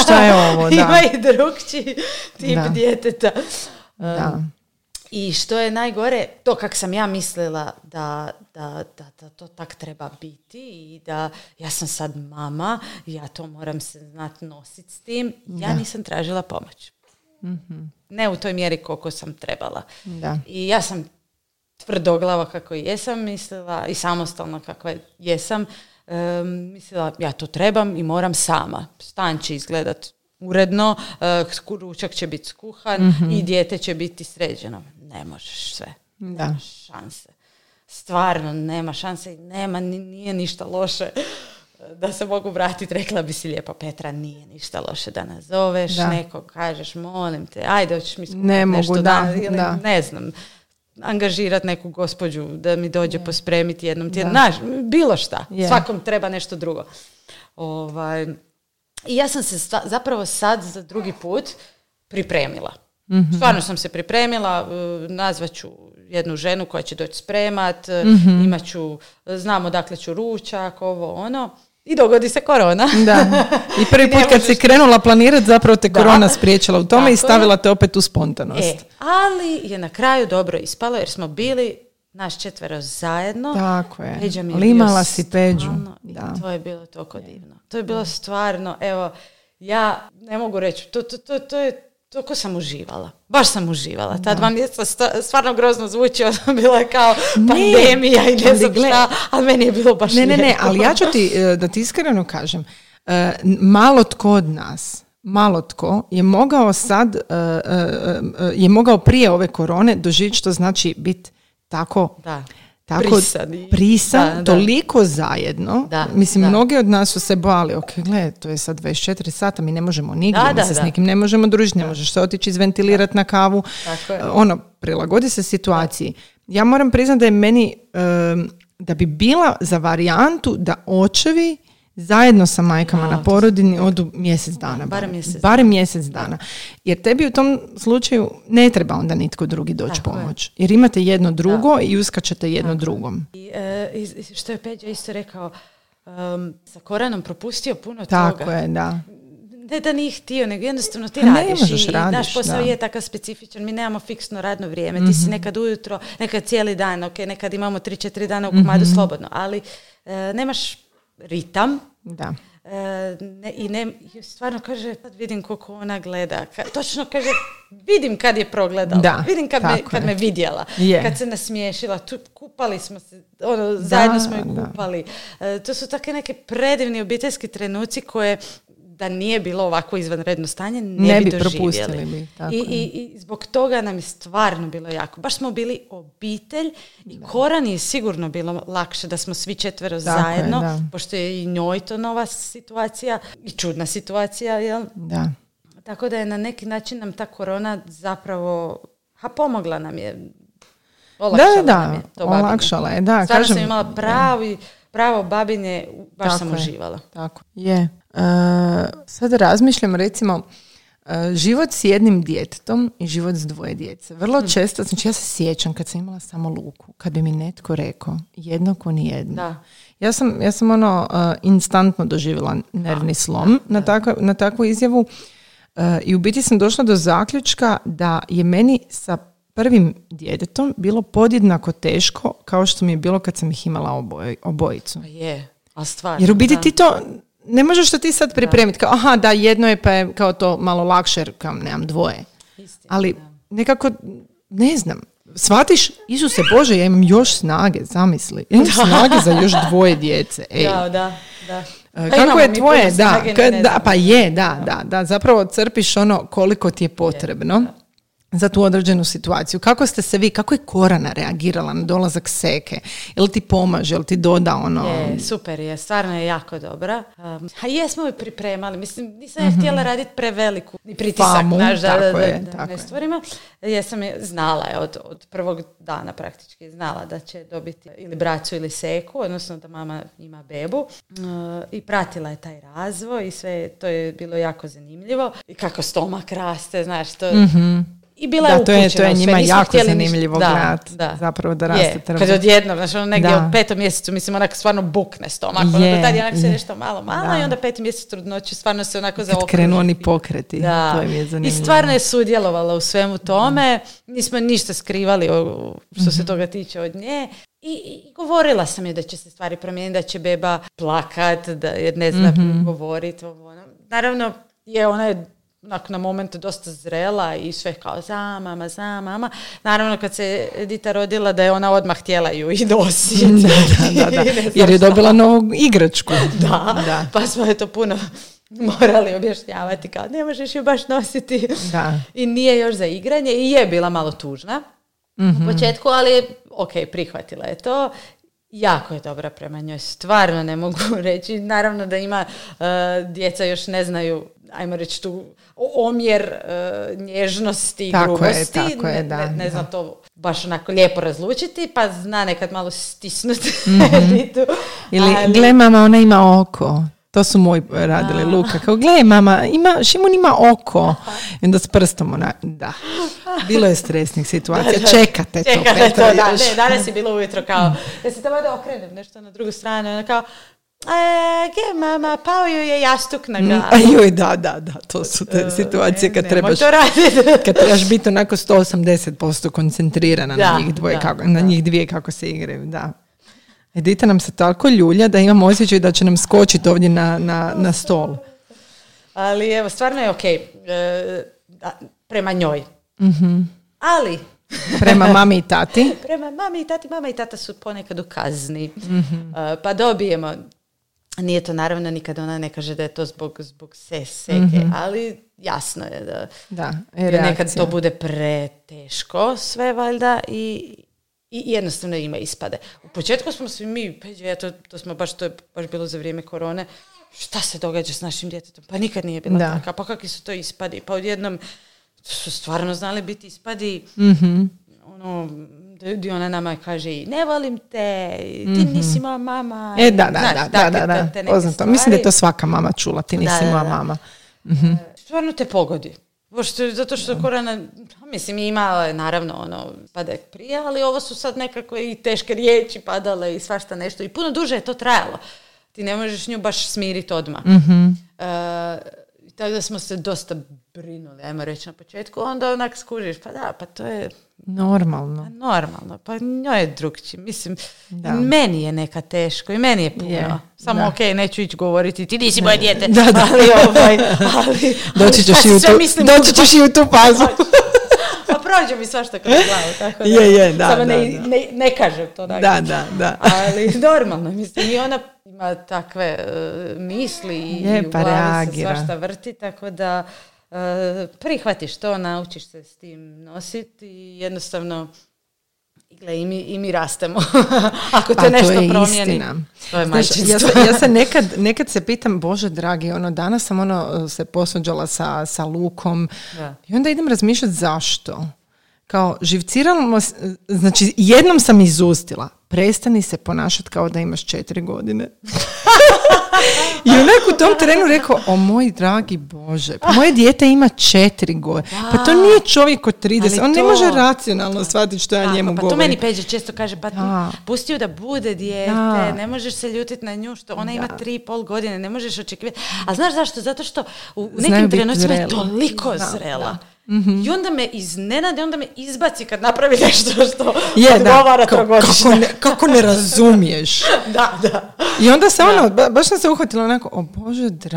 šta je ovo, da. Ima i drugčiji tip djeteta. I što je najgore, to kak sam ja mislila da to tak treba biti i da ja sam sad mama, ja to moram se znati nositi s tim, ja nisam tražila pomoć. Mm-hmm. Ne u toj mjeri koliko sam trebala. Da. I ja sam tvrdoglava kako jesam mislila i samostalno kakva jesam, mislila ja to trebam i moram sama. Stan će izgledat uredno, ručak će biti skuhan i dijete će biti sređeno. Ne možeš sve. Nema šanse. Stvarno nema šanse i nije ništa loše. Da se mogu vratiti, rekla bi si lijepa Petra, nije ništa loše da nazoveš nekog, kažeš molim te, ajde hoćeš mi skuhati nešto danas ili ne znam. Angažirati neku gospođu da mi dođe pospremiti jednom tjedno. Znaš, bilo šta. Yeah. Svakom treba nešto drugo. I ja sam se zapravo sad za drugi put pripremila. Mm-hmm. Stvarno sam se pripremila. Nazvaću jednu ženu koja će doći spremat. Mm-hmm. Znamo dakle ću ručak, ovo, ono. I dogodi se korona. Da. I prvi put kad si krenula planirati, zapravo te korona spriječila u tome i stavila te opet u spontanost. Ali je na kraju dobro ispalo jer smo bili naš četvero zajedno. Tako je. Peđa mi je limala si Peđu. To je bilo toliko divno. To je bilo stvarno, evo, ja ne mogu reći, to je toliko sam uživala. Baš sam uživala. Tad vam je stvarno grozno zvučio. Bila je kao pandemija i ne znam šta, ali meni je bilo baš lijepo. Ne, ali ja ću ti, da ti iskreno kažem, malo tko od nas, malo tko je mogao sad, je mogao prije ove korone doživjeti što znači biti tako prisan, toliko zajedno. Mnogi od nas su se bojali, ok, gledaj, to je sad 24 sata, mi ne možemo nigdje, mi se s nikim ne možemo družiti, ne možeš se otići izventilirati na kavu. Ono, prilagodi se situaciji. Ja moram priznati da je meni, da bi bila za varijantu da očevi zajedno sa majkama na porodini odu mjesec dana. Barem mjesec dana. Jer tebi u tom slučaju ne treba onda nitko drugi doći pomoć. Jer imate jedno drugo i uskačete jedno drugom. I što je Peđa isto rekao, sa Koranom propustio puno toga. Tako je, da. Ne da nije htio, nego jednostavno ti radiš i naš posao je takav specifičan. Mi nemamo fiksno radno vrijeme. Mm-hmm. Ti si nekad ujutro, nekad cijeli dan, nekad imamo 3-4 dana u komadu slobodno. Ali nemaš ritam i stvarno kaže sad vidim koliko ona gleda, točno kaže vidim kad je progledala, vidim kad me vidjela, kad se nasmiješila, tu kupali smo se, zajedno smo ju kupali, to su takve neke predivni obiteljski trenuci koje da nije bilo ovako izvanredno stanje ne bi doživjeli. I zbog toga nam je stvarno bilo jako. Baš smo bili obitelj i Korani je sigurno bilo lakše da smo svi četvero zajedno, pošto je i njoj to nova situacija i čudna situacija. Jel? Da. Tako da je na neki način nam ta korona zapravo pomogla nam je. Olakšala nam je. Stvarno sam imala pravo babinje, baš tako sam uživala. Tako je. Sada razmišljam, recimo, život s jednim djetetom i život s dvoje djece. Vrlo često, znači ja se sjećam kad sam imala samo Luku, kad bi mi netko rekao jednako nijedno. Ja sam instantno doživjela nervni slom na takvu izjavu i u biti sam došla do zaključka da je meni sa prvim djetetom bilo podjednako teško kao što mi je bilo kad sam ih imala obojicu. Jer u biti ti to ne možeš to ti sad pripremiti. Kao, jedno je pa je kao to malo lakše jer kao nemam dvoje. Istina, ali nekako, ne znam, shvatiš, Isuse Bože, ja imam još snage, zamisli. Imam snage za još 2 djece. Ej. Da. Kako je tvoje? Da. Zapravo crpiš ono koliko ti je potrebno za tu određenu situaciju. Kako ste se vi, kako je Korana reagirala na dolazak Seke? Je li ti pomaže, je li ti doda ono? Je, super je, stvarno je jako dobra. A jesmo ju pripremali, mislim, nisam je htjela raditi preveliku pritisak, znaš, da ne stvorimo. Jesam je znala od prvog dana praktički, znala da će dobiti ili braću ili Seku, odnosno da mama ima bebu. I pratila je taj razvoj i sve, to je bilo jako zanimljivo. I kako stomak raste, znaš, to... I bila da, to je njima jako zanimljivo gledati, zapravo da raste trvo. Kad odjednom, znači ono negdje u 5. mjesecu, mislim, onako stvarno bukne stomak, ono tad je onako sve nešto malo i onda 5. mjesec trudnoće stvarno se onako zaokruži. Kad krenu oni pokreti, to im je zanimljivo. I stvarno je sudjelovala u svemu tome, nismo ništa skrivali što se toga tiče od nje. I govorila sam joj da će se stvari promijeniti, da će beba plakat, jer ne zna govoriti. Naravno, ona je na momentu dosta zrela i sve kao za mama. Naravno, kad se Edita rodila, da je ona odmah htjela ju i dosjeti. Da. Jer je dobila novu igračku. Da, pa smo je to puno morali objašnjavati, kao ne možeš ju baš nositi. Da. I nije još za igranje i je bila malo tužna u početku, ali ok, prihvatila je to. Jako je dobra prema njoj, stvarno ne mogu reći. Naravno da ima djeca još ne znaju, ajmo reći tu, omjer nježnosti i grubosti. Ne zna to baš onako lijepo razlučiti, pa zna nekad malo stisnuti. Ili, gle mama, ona ima oko. To su moji radili, Luka. Kao, gle mama, Šimun ima oko. I onda s prstom ona, Bilo je stresnih situacija. Čekate to, Petra. Danas je bilo ujutro kao, da se tamo da okrenem nešto na drugu stranu. Ona kao, gdje mama, pao ju je jastuk na glavu. Joj, da, to su te situacije kad trebaš biti onako 180% koncentrirana na njih dvoje, na njih dvije kako se igraju, da. Edita nam se tako ljulja da imam osjećaj da će nam skočiti ovdje na stol. Ali evo, stvarno je okej. Prema njoj. Mm-hmm. Ali... Prema mami i tati? Prema mami i tati. Mama i tata su ponekad u kazni. Mm-hmm. Pa dobijemo. Nije to naravno nikad, ona ne kaže da je to zbog Seke, ali jasno je da je nekad to bude preteško sve valjda i jednostavno ima ispade. U početku smo svi mi, Peđa, to je baš bilo za vrijeme korone, šta se događa s našim djetetom? Pa nikad nije bila tako. Pa kakvi su to ispadi? Pa odjednom su stvarno znali biti ispadi. Ono, da ona nama kaže i ne volim te, ti nisi moja mama. Da, poznato. Mislim da je to svaka mama čula, ti nisi moja mama. Stvarno te pogodi. Zato što Korana, mislim, imala je naravno padek prije, ali ovo su sad nekako i teške riječi padale i svašta nešto. I puno duže je to trajalo. Ti ne možeš nju baš smiriti odmah. Tako da smo se dosta brinuli, ajmo reći na početku. Onda onak skužiš, pa to je... Normalno, pa njoj je drugčije. Mislim, meni je neka teško i meni je puno. Samo okej, neću ići govoriti, ti nisi moje dijete. Ali doći ćeš i u tu pazu. Pa prođe mi svašta kroz glavu, tako da. Samo ne kažem to. Da. Ali normalno, mislim, i ona ima takve misli i u glavi se svašta vrti, tako da... prihvatiš to, naučiš se s tim nositi i jednostavno i mi rastemo. Ako te nešto promijeni. To je majčinstvo. Znaš, ja se nekad se pitam, Bože dragi, danas sam se posvađala sa Lukom i onda idem razmišljati zašto. Kao živciramo, znači jednom sam izustila, prestani se ponašati kao da imaš 4 godine. I onak u tom trenu rekao, o moj dragi Bože, pa moje dijete ima 4 godine. Pa to nije čovjek od 30, on ne može racionalno shvatiti što ja njemu govorim. Pa to meni Peđa često kaže, pa pusti ju da bude dijete, ne možeš se ljutiti na nju, što ona ima 3,5 godine, ne možeš očekivati. A znaš zašto? Zato što u nekim trenucima je toliko zrela. Mm-hmm. I onda me iznenade, onda me izbaci kad napravi nešto što odgovara trogodišnja. Kako ne razumiješ. da. I onda se ono, baš sam se uhvatila onako, o Bože dragi.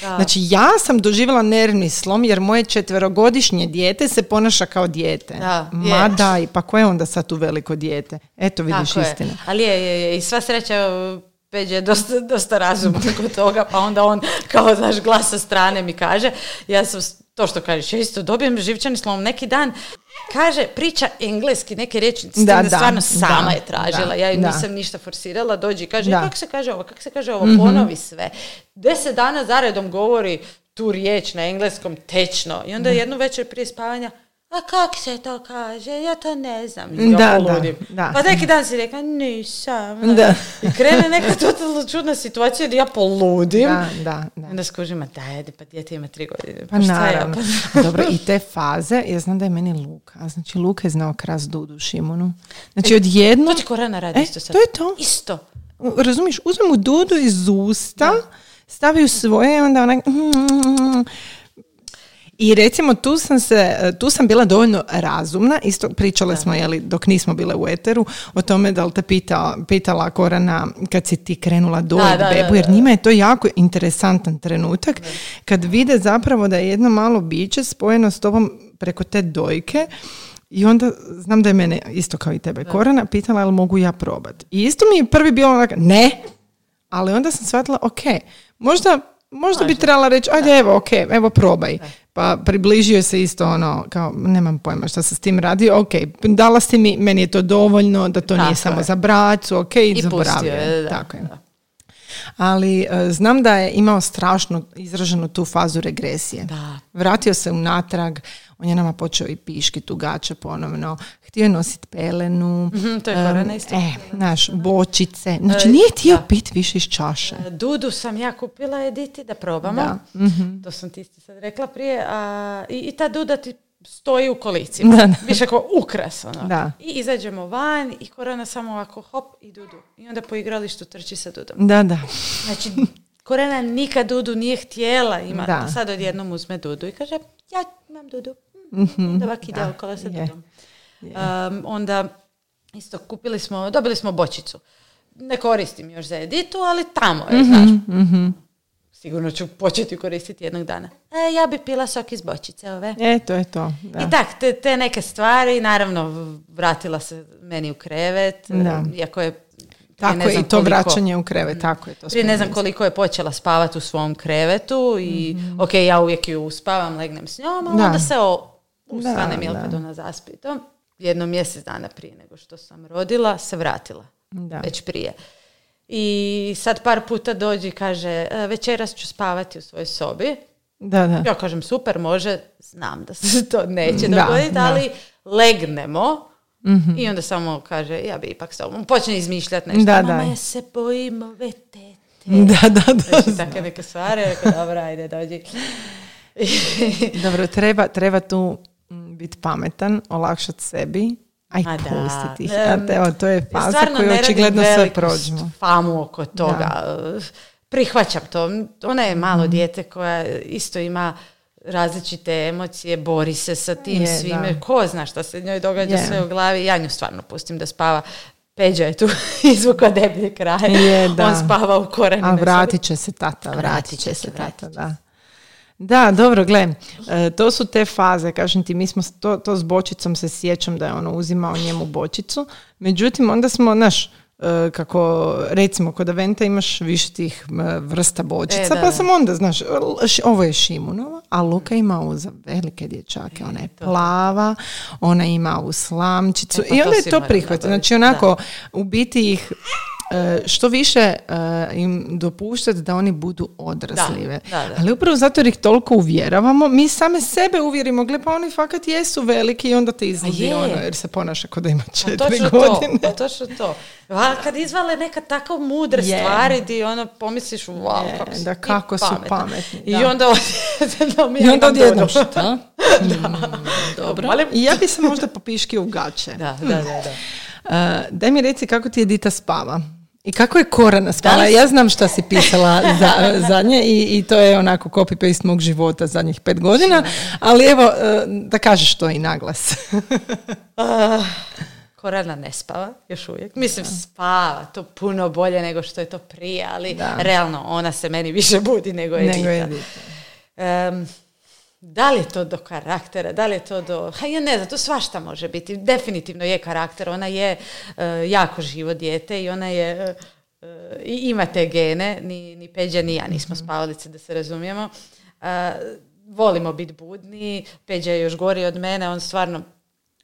Da. Znači, ja sam doživjela nervni slom jer moje 4-godišnje dijete se ponaša kao dijete. Da, ma daj, pa ko je onda sad tu veliko dijete? Eto, vidiš istinu. Ali je, i sva sreća... Peđa je dosta razuma kod toga, pa onda on kao, znaš, glas sa strane mi kaže, ja sam, to što kažeš, ja isto dobijem živčani slom neki dan, kaže, priča engleski, neke riječi, stvarno sama je tražila, ja ju nisam ništa forsirala, dođi i kaže, kako se kaže ovo, mm-hmm. ponovi sve. 10 dana zaredom govori tu riječ na engleskom tečno i onda jednu večer prije spavanja, a kak se to kaže, ja to ne znam. Ja poludim. Pa neki dan si rekla, nisam. Da. I krene neka totalno čudna situacija gdje ja poludim. Da. Onda skužim, pa dijete ima 3 godine. Pa naravno. Dobro, i te faze, ja znam da je meni Luka. Znači, Luka je znao kras Dudu Šimunu. Znači, odjedno... To ti Korana radi isto sad. To je to. Isto. Razumiš, uzmem u Dudu iz usta, stavio svoje, onda onak... I recimo tu sam bila dovoljno razumna, isto pričale smo dok nismo bile u eteru o tome da li te pitala Korana kad si ti krenula dojit bebu, jer njima je to jako interesantan trenutak kad vide zapravo da je jedno malo biće spojeno s tobom preko te dojke. I onda znam da je mene, isto kao i tebe Korana, pitala jel mogu ja probati. I isto mi je prvi bilo onak, ne, ali onda sam shvatila, ok, možda bi trebala reći, ajde evo, ok, evo probaj. Pa približio se isto ono, kao nemam pojma šta se s tim radi, ok, dala si mi, meni je to dovoljno, da to tako nije samo za bracu, ok, i zaboravio je. Tako je. Ali znam da je imao strašno izraženu tu fazu regresije. Da. Vratio se unatrag, on je nama počeo i piškiti u gaće ponovno, htio je nositi pelenu, to je Korana isto. Naš, bočice, znači nije htio piti više iz čaše. Dudu sam ja kupila Editi da probamo, to sam ti sad rekla prije, i ta Duda ti stoji u kolicima, više kao ukras. Ono. I izađemo van i Korana samo ovako hop i Dudu. I onda po igralištu trči sa Dudom. Da. Znači, Korana nikad Dudu nije htjela imati. Sad odjednom uzme Dudu i kaže, ja imam Dudu. Da ovak ide okolo sa Dudom. Onda isto dobili smo bočicu. Ne koristim još za Editu, ali tamo je, znaš. Sigurno ću početi koristiti jednog dana. Ja bi pila sok iz bočice ove. To je to. Da. I tak, te neke stvari, naravno, vratila se meni u krevet. Da. Iako je... Tako je, i to vraćanje u krevet. Tako je, to prije ne znam koliko je počela spavati u svom krevetu i ok, ja uvijek ju uspavam, legnem s njom, a onda se ustanem jel kad ona zaspi. To jedno mjesec dana prije nego što sam rodila se vratila. Da. Već prije. I sad par puta dođi i kaže, večeras ću spavati u svojoj sobi. Da. Ja kažem, super, može, znam da se to neće dogoditi, ali legnemo. I onda samo kaže, ja bi ipak s tobom. Počne izmišljati nešto. Mama, ja se bojim ove tete. Da. Znači, takve neke stvari. Rekao, dobro, ajde, dođi. Dobro, treba tu biti pametan, olakšati sebi. Aj, pustiti ih. Evo, to je faza koju očigledno sve prođemo. Famu oko toga. Da. Prihvaćam to. Ona je malo dijete koja isto ima različite emocije, bori se sa tim svime. Da. Ko zna šta se njoj događa sve u glavi. Ja nju stvarno pustim da spava. Peđa je tu izvukao deblji kraj. On spava u Koranu. A vratit će se tata. Vratit će se tata. Da, dobro, gle, to su te faze, kažem ti, mi smo to s bočicom se sjećam da je ono uzimao njemu bočicu, međutim onda smo, kako recimo kod Aventa imaš više tih vrsta bočica, pa sam onda, znaš, ovo je Šimunova, a Luka ima ovu za velike dječake, ona je plava, ona ima ovu slamčicu i onda je to prihvatio, znači onako, u biti ih... što više im dopuštati da oni budu odraslive. Da. Ali upravo zato jer ih toliko uvjeravamo, mi same sebe uvjerimo, gle pa oni fakat jesu veliki i onda te izvodi ono, jer se ponaša kod da ima 4 godine. Točno to. Kad izvale neka tako mudre stvari di ono pomisliš, wow, kako su pametni. I onda odjedno šta? Dobro. I ja bi se možda popiškio u gače. Da. Daj mi reci kako ti Edita spava. I kako je Korana spala? Ja znam šta si pisala za nje i to je onako copy-paste mog života zadnjih 5 godina, ali evo, da kažeš to i naglas. Korana ne spava, još uvijek. Mislim, spava to puno bolje nego što je to prije, ali realno ona se meni više budi nego Edita. Da li je to do karaktera, da li je to do... Ja ne znam, to svašta može biti. Definitivno je karakter, ona je jako živo dijete i ona je... I ima te gene, ni Peđa ni ja nismo spavalice, da se razumijemo. Volimo biti budni, Peđa je još gori od mene, on stvarno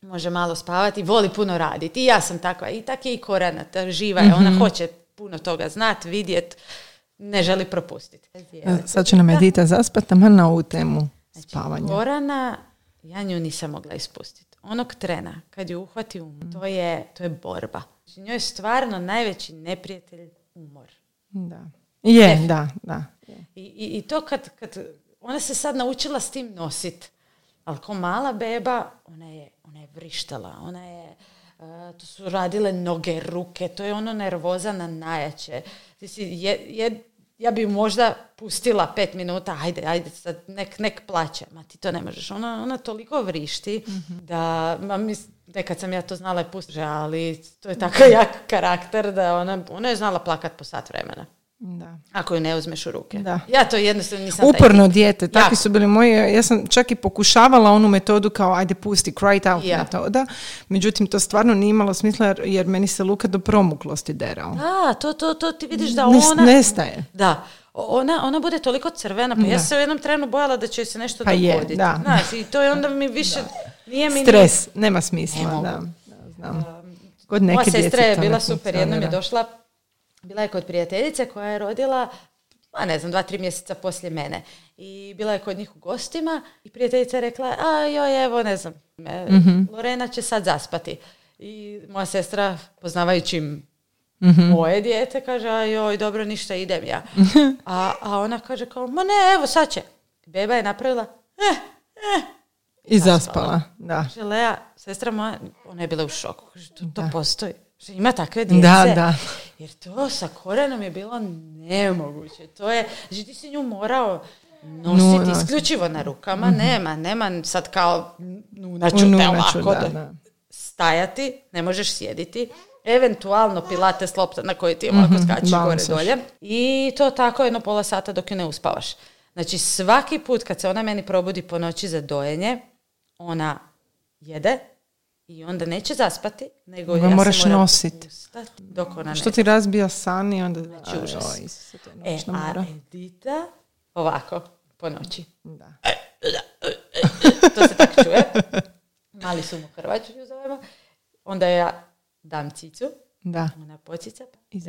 može malo spavati, voli puno raditi. I ja sam takva, i tak je i Korana, živa je, ona hoće puno toga znati, vidjeti, ne želi propustiti. Sad će nam Edita zaspati, taman na ovu temu. Znači, Korana, ja nju nisam mogla ispustiti. Onog trena, kad ju uhvati umor, to je borba. Znači, njoj je stvarno najveći neprijatelj umor. Da. Je, da. I to kad ona se sad naučila s tim nositi. Ali ko mala beba, ona je vrištala, ona je... To su radile noge, ruke, to je ono nervoza na najjače. Ja bi možda pustila 5 minuta, ajde sad, nek plaće. Ma ti to ne možeš. Ona toliko vrišti da, nekad sam ja to znala i pustila, ali to je tako jak karakter da ona je znala plakat po sat vremena. Da. Ako ju ne uzmeš u ruke. Da. Ja to jednostavno nisam... Uporno dijete, takvi su bili moji. Ja sam čak i pokušavala onu metodu kao ajde pusti, cry it out metoda. Međutim, to stvarno nije imalo smisla jer meni se Luka do promuklosti derao. Da, to ti vidiš da ona... Nestaje. Da. Ona bude toliko crvena. Pa ja sam se u jednom trenu bojala da će se nešto dogoditi. Da. I to je onda mi više... Nije mi stres, nema smisla. Da. Moja sestra je bila super, jednom je došla... Bila je kod prijateljice koja je rodila, 2-3 mjeseca poslije mene. I bila je kod njih u gostima i prijateljica je rekla, Lorena će sad zaspati. I moja sestra, poznavajući moje dijete, kaže, dobro, ništa, idem ja. A ona kaže kao, evo sad će. Beba je napravila, I zaspala. Da. Želea, sestra moja, ona je bila u šoku, to postoji. Ima takve djece. Da. Jer to sa Koranom je bilo nemoguće. To je, ti si nju morao nositi isključivo na rukama. Nema sad kao nunaču te ovako stajati, ne možeš sjediti. Eventualno pilates lopta na koju ti ovako skači gore dolje. I to tako jedno pola sata dok ju ne uspavaš. Znači svaki put kad se ona meni probudi po noći za dojenje, ona jede. I onda neće zaspati, nego ja moraš nositi. Što ti razbija san i onda... Znači užas. Edita ovako, po noći. Da. To se tako čuje. Mali su mu hrvaču, zovemo. Onda ja dam cicu. Da. Ona pocica. I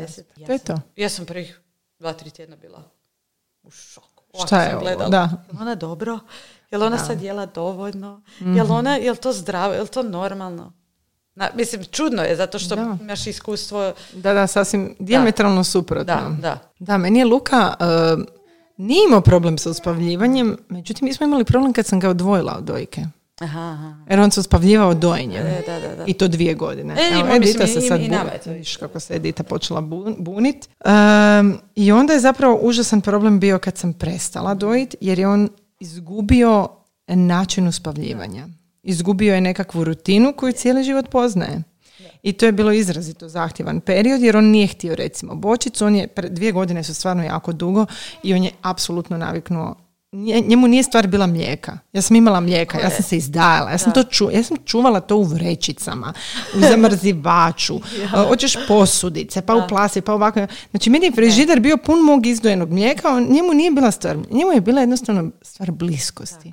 to je to. Ja sam prvih 2-3 tjedna bila u šoku. Šta je ovo? Da. Ona dobro... Jel ona sad jela dovoljno? Jel to zdravo? Jel to normalno? Mislim, čudno je, zato što imaš iskustvo... Da, sasvim dijametralno suprotno. Da, meni je Luka nije imao problem sa uspavljivanjem, međutim, mi smo imali problem kad sam ga odvojila od dojke. Aha. Jer on se uspavljivao dojenjem. I to 2 godine. Edita se sad buni. Viš kako se Edita počela bunit. I onda je zapravo užasan problem bio kad sam prestala dojiti, jer je on izgubio način uspavljivanja. Izgubio je nekakvu rutinu koju cijeli život poznaje. I to je bilo izrazito zahtjevan period jer on nije htio recimo bočicu. On je, 2 godine su stvarno jako dugo i on je apsolutno naviknuo. Njemu nije stvar bila mlijeka. Ja sam imala mlijeka, ja sam se izdajala. Ja sam čuvala to u vrećicama, u zamrzivaču, hoćeš posudice, pa u plasi, pa ovako. Znači, meni je frižider bio pun mog izdojenog mlijeka, njemu nije bila stvar. Njemu je bila jednostavno stvar bliskosti.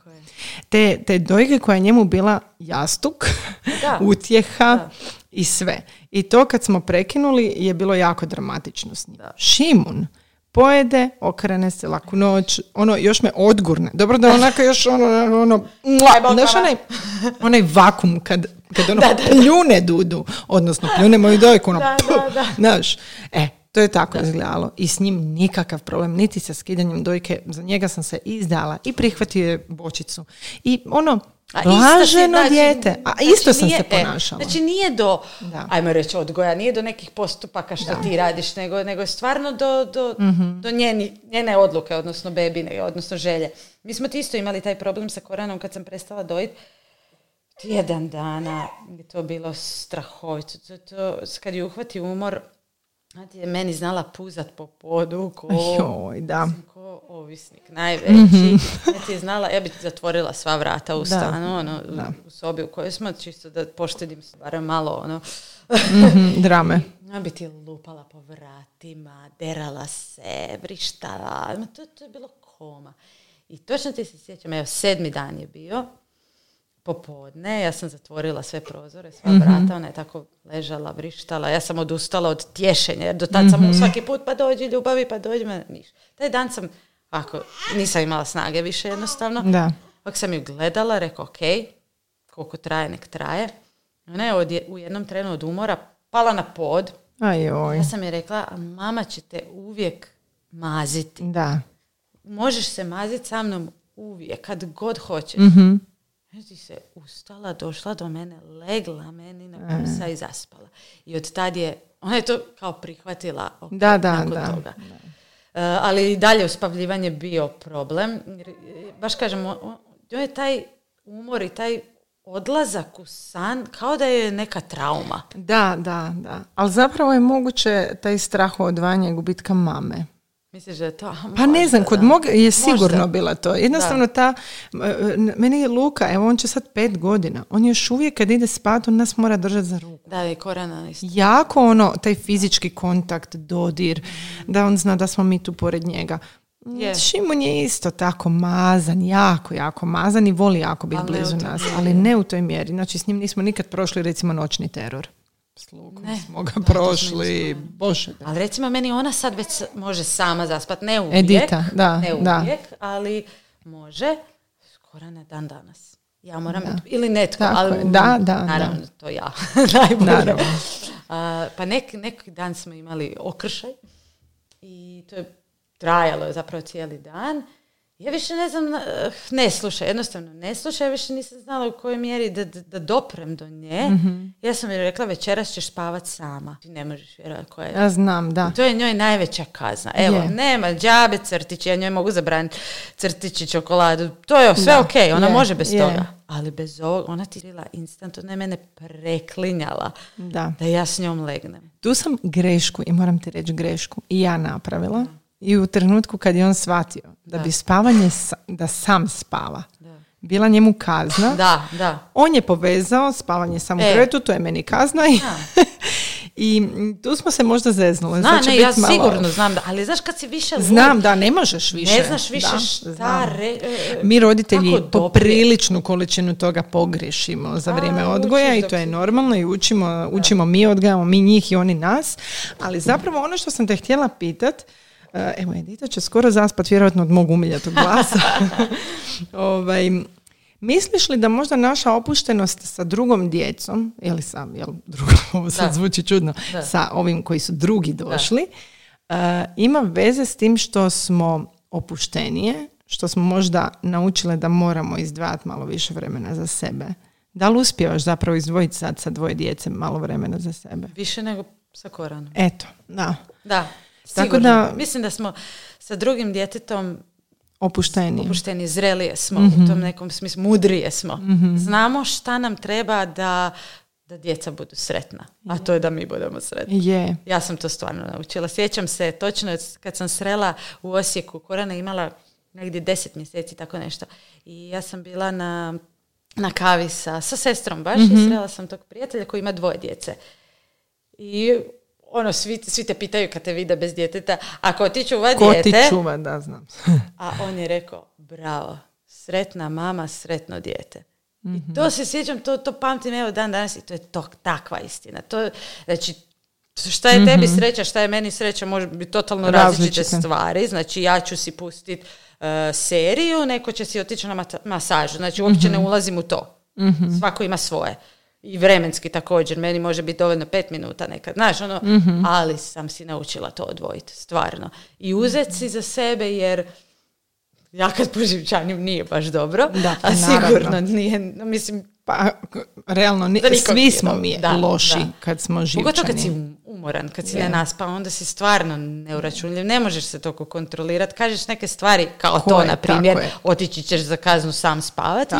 Te dojke koja je njemu bila jastuk, utjeha i sve. I to kad smo prekinuli je bilo jako dramatično s njim. Šimun pojede, okrene se, laku noć, ono, još me odgurne. Dobro da onaka još onaj vakum kad ono pljune Dudu, odnosno pljune moju dojku, ono, znaš. To je tako izgledalo. I s njim nikakav problem, niti sa skidanjem dojke, za njega sam se izdala i prihvatio je bočicu. I ono, Laženo dijete. Znači, isto sam se ponašala. Znači nije do, ajmo reći, odgoja, nije do nekih postupaka što ti radiš, nego je stvarno do njene odluke, odnosno bebine, odnosno želje. Mi smo ti isto imali taj problem sa Koranom kad sam prestala dojiti. Tjedan dana je to bilo strahovito. Kad je uhvati umor, je meni znala puzat po podu ko ovisnik najveći. Znači, znala, ja bih zatvorila sva vrata u stanu, u sobi u kojoj smo, čisto da poštedim barem malo drame. Ja bi ti lupala po vratima, derala se, vrištala. To je bilo koma. I točno ti se sjećam, evo 7. dan je bio, popodne, ja sam zatvorila sve prozore, sva vrata, ona je tako ležala, vrištala, ja sam odustala od tješenja, jer do tad sam svaki put pa dođi ljubavi, pa dođi me, ništa. Taj dan sam, nisam imala snage više jednostavno, ovako sam ju gledala, rekao ok, koliko traje, nek traje. Ona je u jednom trenu od umora pala na pod, ja sam joj rekla, mama će te uvijek maziti. Da. Možeš se maziti sa mnom uvijek, kad god hoćeš. Ti se ustala, došla do mene, legla meni na prsa i zaspala. I od tad je, ona je to kao prihvatila nakon toga. Da. Ali i dalje uspavljivanje bio problem. Baš kažem, on je taj umor i taj odlazak u san kao da je neka trauma. Da. Ali zapravo je moguće taj strah od odvajanja gubitka mame. Misliš da je to? Pa ne znam, kod mog je sigurno bila to. Jednostavno meni je Luka, evo on će sad 5 godina, on još uvijek kad ide spati, on nas mora držati za ruku. Da, je Korana isto. Jako taj fizički kontakt, dodir, da on zna da smo mi tu pored njega. Šimun je isto tako mazan, jako, jako mazan i voli jako biti blizu nas, ali ne u toj mjeri. Znači s njim nismo nikad prošli recimo noćni teror. S Lukom smo ga prošli. Ali recimo meni ona sad već može sama zaspati, ne uvijek, Edita, ali može skoro na dan danas. Ja moram, ili netko, ali naravno to ja najbolje. Pa neki dan smo imali okršaj i to je trajalo zapravo cijeli dan. Ja više ne znam, jednostavno ne sluša, ja više nisam znala u kojoj mjeri da doprem do nje. Ja sam joj rekla, večeras ćeš spavat sama. Ti ne možeš vjerovati koja je. Ja znam, da. I to je njoj najveća kazna. Evo, nema džabe crtići, ja njoj mogu zabraniti crtići, čokoladu, to je sve okej, ona može bez toga. Ali bez ovog, ona ti bila instantno, ona je mene preklinjala da ja s njom legnem. Tu sam grešku, i moram ti reći grešku, i ja napravila. I u trenutku kad je on shvatio da bi spavanje, da sam spava, bila njemu kazna, on je povezao spavanje sam u krevetu, to je meni kazna i tu smo se možda zeznule. Ja sigurno znam, ali znaš kad si više lud. Znam, ne možeš više. Ne znaš više šta. Mi roditelji popriličnu količinu toga pogriješimo za vrijeme odgoja i to je normalno i učimo mi, odgajamo mi njih i oni nas, ali zapravo ono što sam te htjela pitati, evo, Edita će skoro zaspat, vjerojatno od mog umiljatog glasa. Misliš li da možda naša opuštenost sa drugom djecom, ili sa drugom, ovo sad zvuči čudno, sa ovim koji su drugi došli, ima veze s tim što smo opuštenije, što smo možda naučile da moramo izdvajati malo više vremena za sebe? Da li uspijevaš zapravo izdvojiti sad sa 2 djece malo vremena za sebe? Više nego sa Koranom. Eto, da. Sigurno. Mislim da smo sa drugim djetetom opušteni, zrelije smo u tom nekom smislu, mudrije smo. Znamo šta nam treba da djeca budu sretna, a to je da mi budemo sretni. Ja sam to stvarno naučila. Sjećam se točno kad sam srela u Osijeku, Korana imala negdje 10 mjeseci, tako nešto. I ja sam bila na kavi sa sestrom baš i srela sam tog prijatelja koji ima 2 djece. I ono, svi te pitaju kad te vide bez djeteta, a ko ti čuva dijete? Ko ti čuva, da, znam. A on je rekao, bravo, sretna mama, sretno dijete. I to se sjećam, to pamtim evo dan danas i to je takva istina. To, znači, šta je tebi sreća, šta je meni sreća, može biti totalno različite stvari. Znači, ja ću si pustiti seriju, neko će si otići na masažu. Znači, uopće ne ulazim u to. Svako ima svoje. I vremenski također, meni može biti dovoljno 5 minuta nekad, znaš, ali sam si naučila to odvojiti, stvarno. I uzeti si za sebe, jer Ja kad poživčanim nije baš dobro, da, a sigurno naravno. Nije, mislim... Pa, realno, svi smo mi loši kad smo živčani. Pogotovo kad si umoran, kad si nenaspao, onda si stvarno neuračunljiv, ne možeš se toliko kontrolirati, kažeš neke stvari kao tako to, na primjer, otići ćeš za kaznu sam spavati i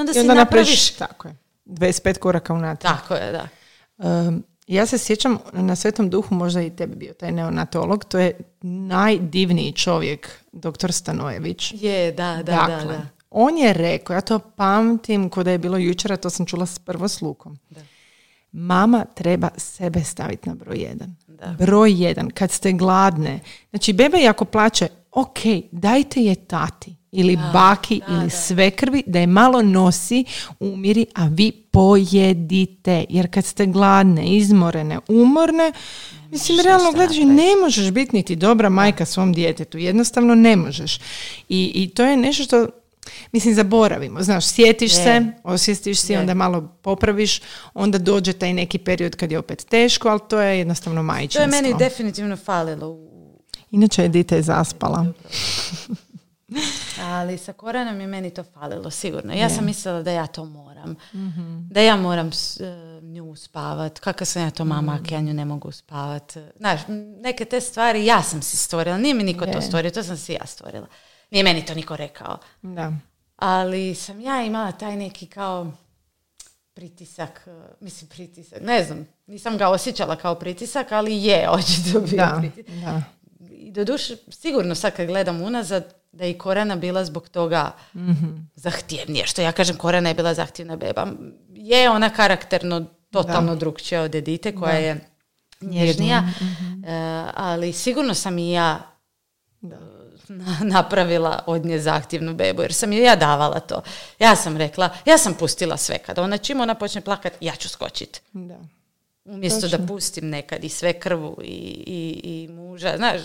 onda si napraviš. Tako je, 25 koraka unatrag. Tako je, da. Ja se sjećam, na Svetom Duhu možda i tebi bio taj neonatolog, to je najdivniji čovjek, doktor Stanojević. Je, da. On je rekao, ja to pamtim ko da je bilo jučera, to sam čula prvo s Lukom. Da. Mama treba sebe staviti na broj 1. Da. Broj 1, kad ste gladne. Znači, bebe jako plače, ok, dajte je tati ili baki ili svekrvi da je malo nosi, umiri, a vi pojedite. Jer kad ste gladne, izmorene, umorne, mislim, realno gledaš, ne možeš biti niti dobra majka svom djetetu. Jednostavno ne možeš. I to je nešto što mislim, zaboravimo. Znaš, sjetiš se, osjestiš se, onda malo popraviš, onda dođe taj neki period kad je opet teško, ali to je jednostavno majčinstvo. To je meni definitivno falilo. Inače, Edita je zaspala. Ali sa Koranom je meni to falilo, sigurno. Ja sam mislila da ja to moram. Mm-hmm. Da ja moram nju uspavat. Kaka sam ja to mama, ako ja nju ne mogu uspavat. Znaš, neke te stvari ja sam si stvorila. Nije mi niko to stvorio, to sam si ja stvorila. Nije meni to niko rekao. Da. Ali sam ja imala taj neki kao pritisak. Ne znam, nisam ga osjećala kao pritisak, ali je očito bio pritisak. Da. I doduše, sigurno sad kad gledam unazad, da je i Korana bila zbog toga zahtjevnija. Što ja kažem, Korana je bila zahtjevna beba. Je ona karakterno totalno drukčija od Edite, koja je nježnija. Mm-hmm. Ali sigurno sam i ja... napravila od nje zahtjevnu bebu, jer sam joj ja davala to. Ja sam rekla, ja sam pustila sve. Kada ona čim ona počne plakat, ja ću skočiti. Umjesto da pustim nekad i sve krvu i muža. Znaš,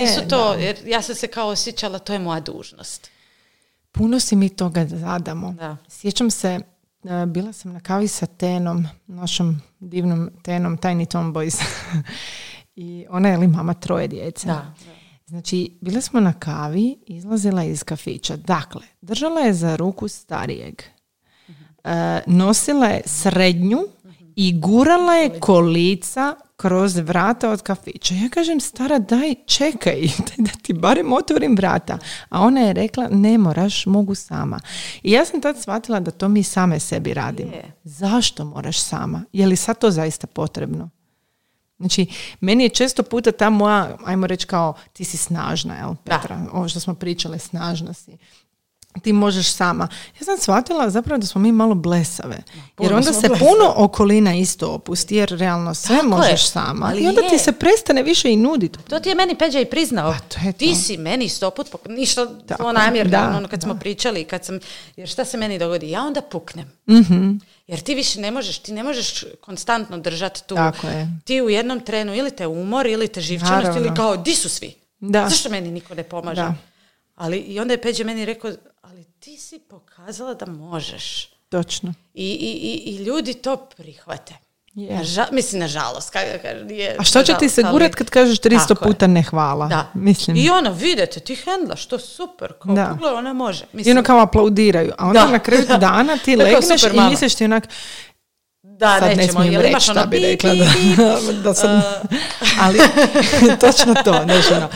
nisu to, jer ja sam se kao osjećala, to je moja dužnost. Puno si mi toga zadamo. Da. Sjećam se, bila sam na kavi sa Tenom, našom divnom Tenom, Tiny Tomboys. I ona je li mama 3 djece. Da. Znači, bile smo na kavi, izlazila iz kafića. Dakle, držala je za ruku starijeg. Nosila je srednju i gurala je kolica kroz vrata od kafića. Ja kažem, stara, daj, čekaj, da ti barem otvorim vrata. A ona je rekla, ne moraš, mogu sama. I ja sam tad shvatila da to mi same sebi radimo. Zašto moraš sama? Je li sad to zaista potrebno? Znači, meni je često puta ta moja, ajmo reći kao, ti si snažna, jel, Petra? Da. Ovo što smo pričale, snažna si. Ti možeš sama. Ja sam shvatila zapravo da smo mi malo blesave. Jer onda se puno okolina isto opusti, jer realno sve tako možeš sama. Ali i onda ti se prestane više i nuditi. To ti je meni Peđa i priznao. Pa, ti si meni 100 puta, ništa zlo namjerno, ono kad smo pričali, jer šta se meni dogodi? Ja onda puknem. Mhm. Jer ti više ne možeš konstantno držati tu. Ti u jednom trenu ili te umor, ili te živčanost, naravno. Ili kao, di su svi? Da. Zašto meni niko ne pomaže? Da. Ali, i onda je Peđa meni rekao, ali ti si pokazala da možeš. Točno. I ljudi to prihvate. Mislim, nažalost. A što će ti se gurat kad kažeš 300 puta ne hvala? Da. Mislim. I ono, vidite, ti hendlaš, to super. Kao pogledaj, ona može. Mislim. I ono kao aplaudiraju. A onda na kraju dana ti legneš i misliš ti onak... Da, sad nećemo, ne smijem reći šta bi rekla. Da sam... Ali, točno to, nešto.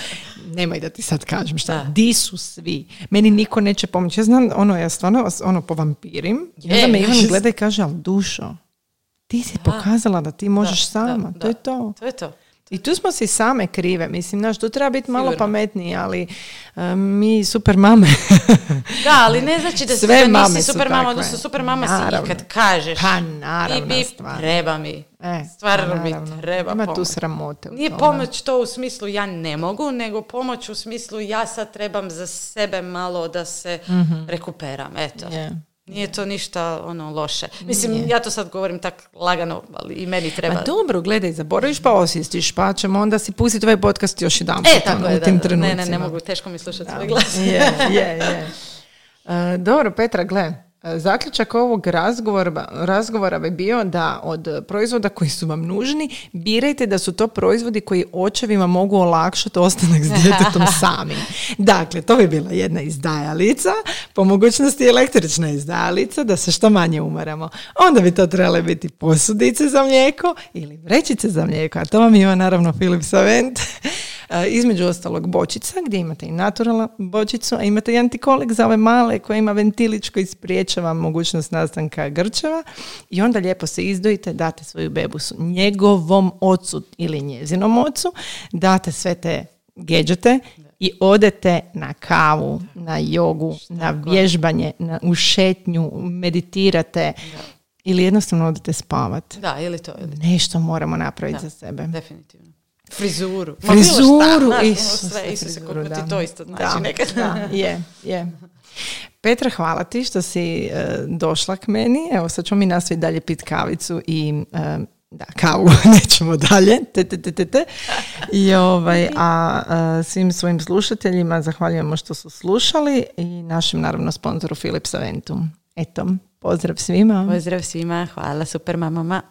Nemoj da ti sad kažem šta, di su svi. Meni niko neće pomoći. Ja znam, ja stvarno po vampirim. I onda me Ivan gleda i kaže, ali dušo, ti si pokazala da ti možeš sama. To je to. I tu smo si same krive. Mislim, tu treba biti malo pametniji, ali mi super mame. Da, ali ne znači da sve da nisi super mama, odnosno super mama si i kad kažeš. Pa naravno, treba mi. Stvarno mi treba pomoć. Ima tu sramote. Nije pomoć to u smislu ja ne mogu, nego pomoć u smislu ja sad trebam za sebe malo da se rekuperam. Eto. Nije to ništa loše. Mislim, ja to sad govorim tako lagano, ali i meni treba. Ma dobro, gledaj, zaboraviš pa osjestiš, pa ćemo onda si pustiti ovaj podcast još jedan put. Tako je, da. Ne mogu, teško mi slušati svoj glas. Dobro, Petra, gle, Zaključak ovog razgovora bi bio da od proizvoda koji su vam nužni, birajte da su to proizvodi koji očevima mogu olakšati ostanak s djetetom samim. Dakle, to bi bila jedna izdajalica, po mogućnosti električna izdajalica, da se što manje umaramo. Onda bi to trebale biti posudice za mlijeko ili vrećice za mlijeko, a to vam ima naravno Philips Avent. Između ostalog bočica, gdje imate i naturalnu bočicu, a imate i antikolek za ove male koja ima ventilić koji spriječava mogućnost nastanka grčeva, i onda lijepo se izdojite, date svoju bebusu, njegovom ocu ili njezinom ocu, date sve te gadgete i odete na kavu, na jogu, na vježbanje, na ušetnju, meditirate ili jednostavno odete spavati. Da, ili to. Ili to. Nešto moramo napraviti za sebe. Definitivno. Frizuru, Isuse, kako ti to isto znači nekad. Je. Petra, hvala ti što si došla k meni. Evo, sad ćemo mi nastaviti dalje pit kavicu i kavu, nećemo dalje. I svim svojim slušateljima zahvaljujemo što su slušali i našem, naravno, sponzoru Philips Aventu. Eto, pozdrav svima. Hvala, super mamama.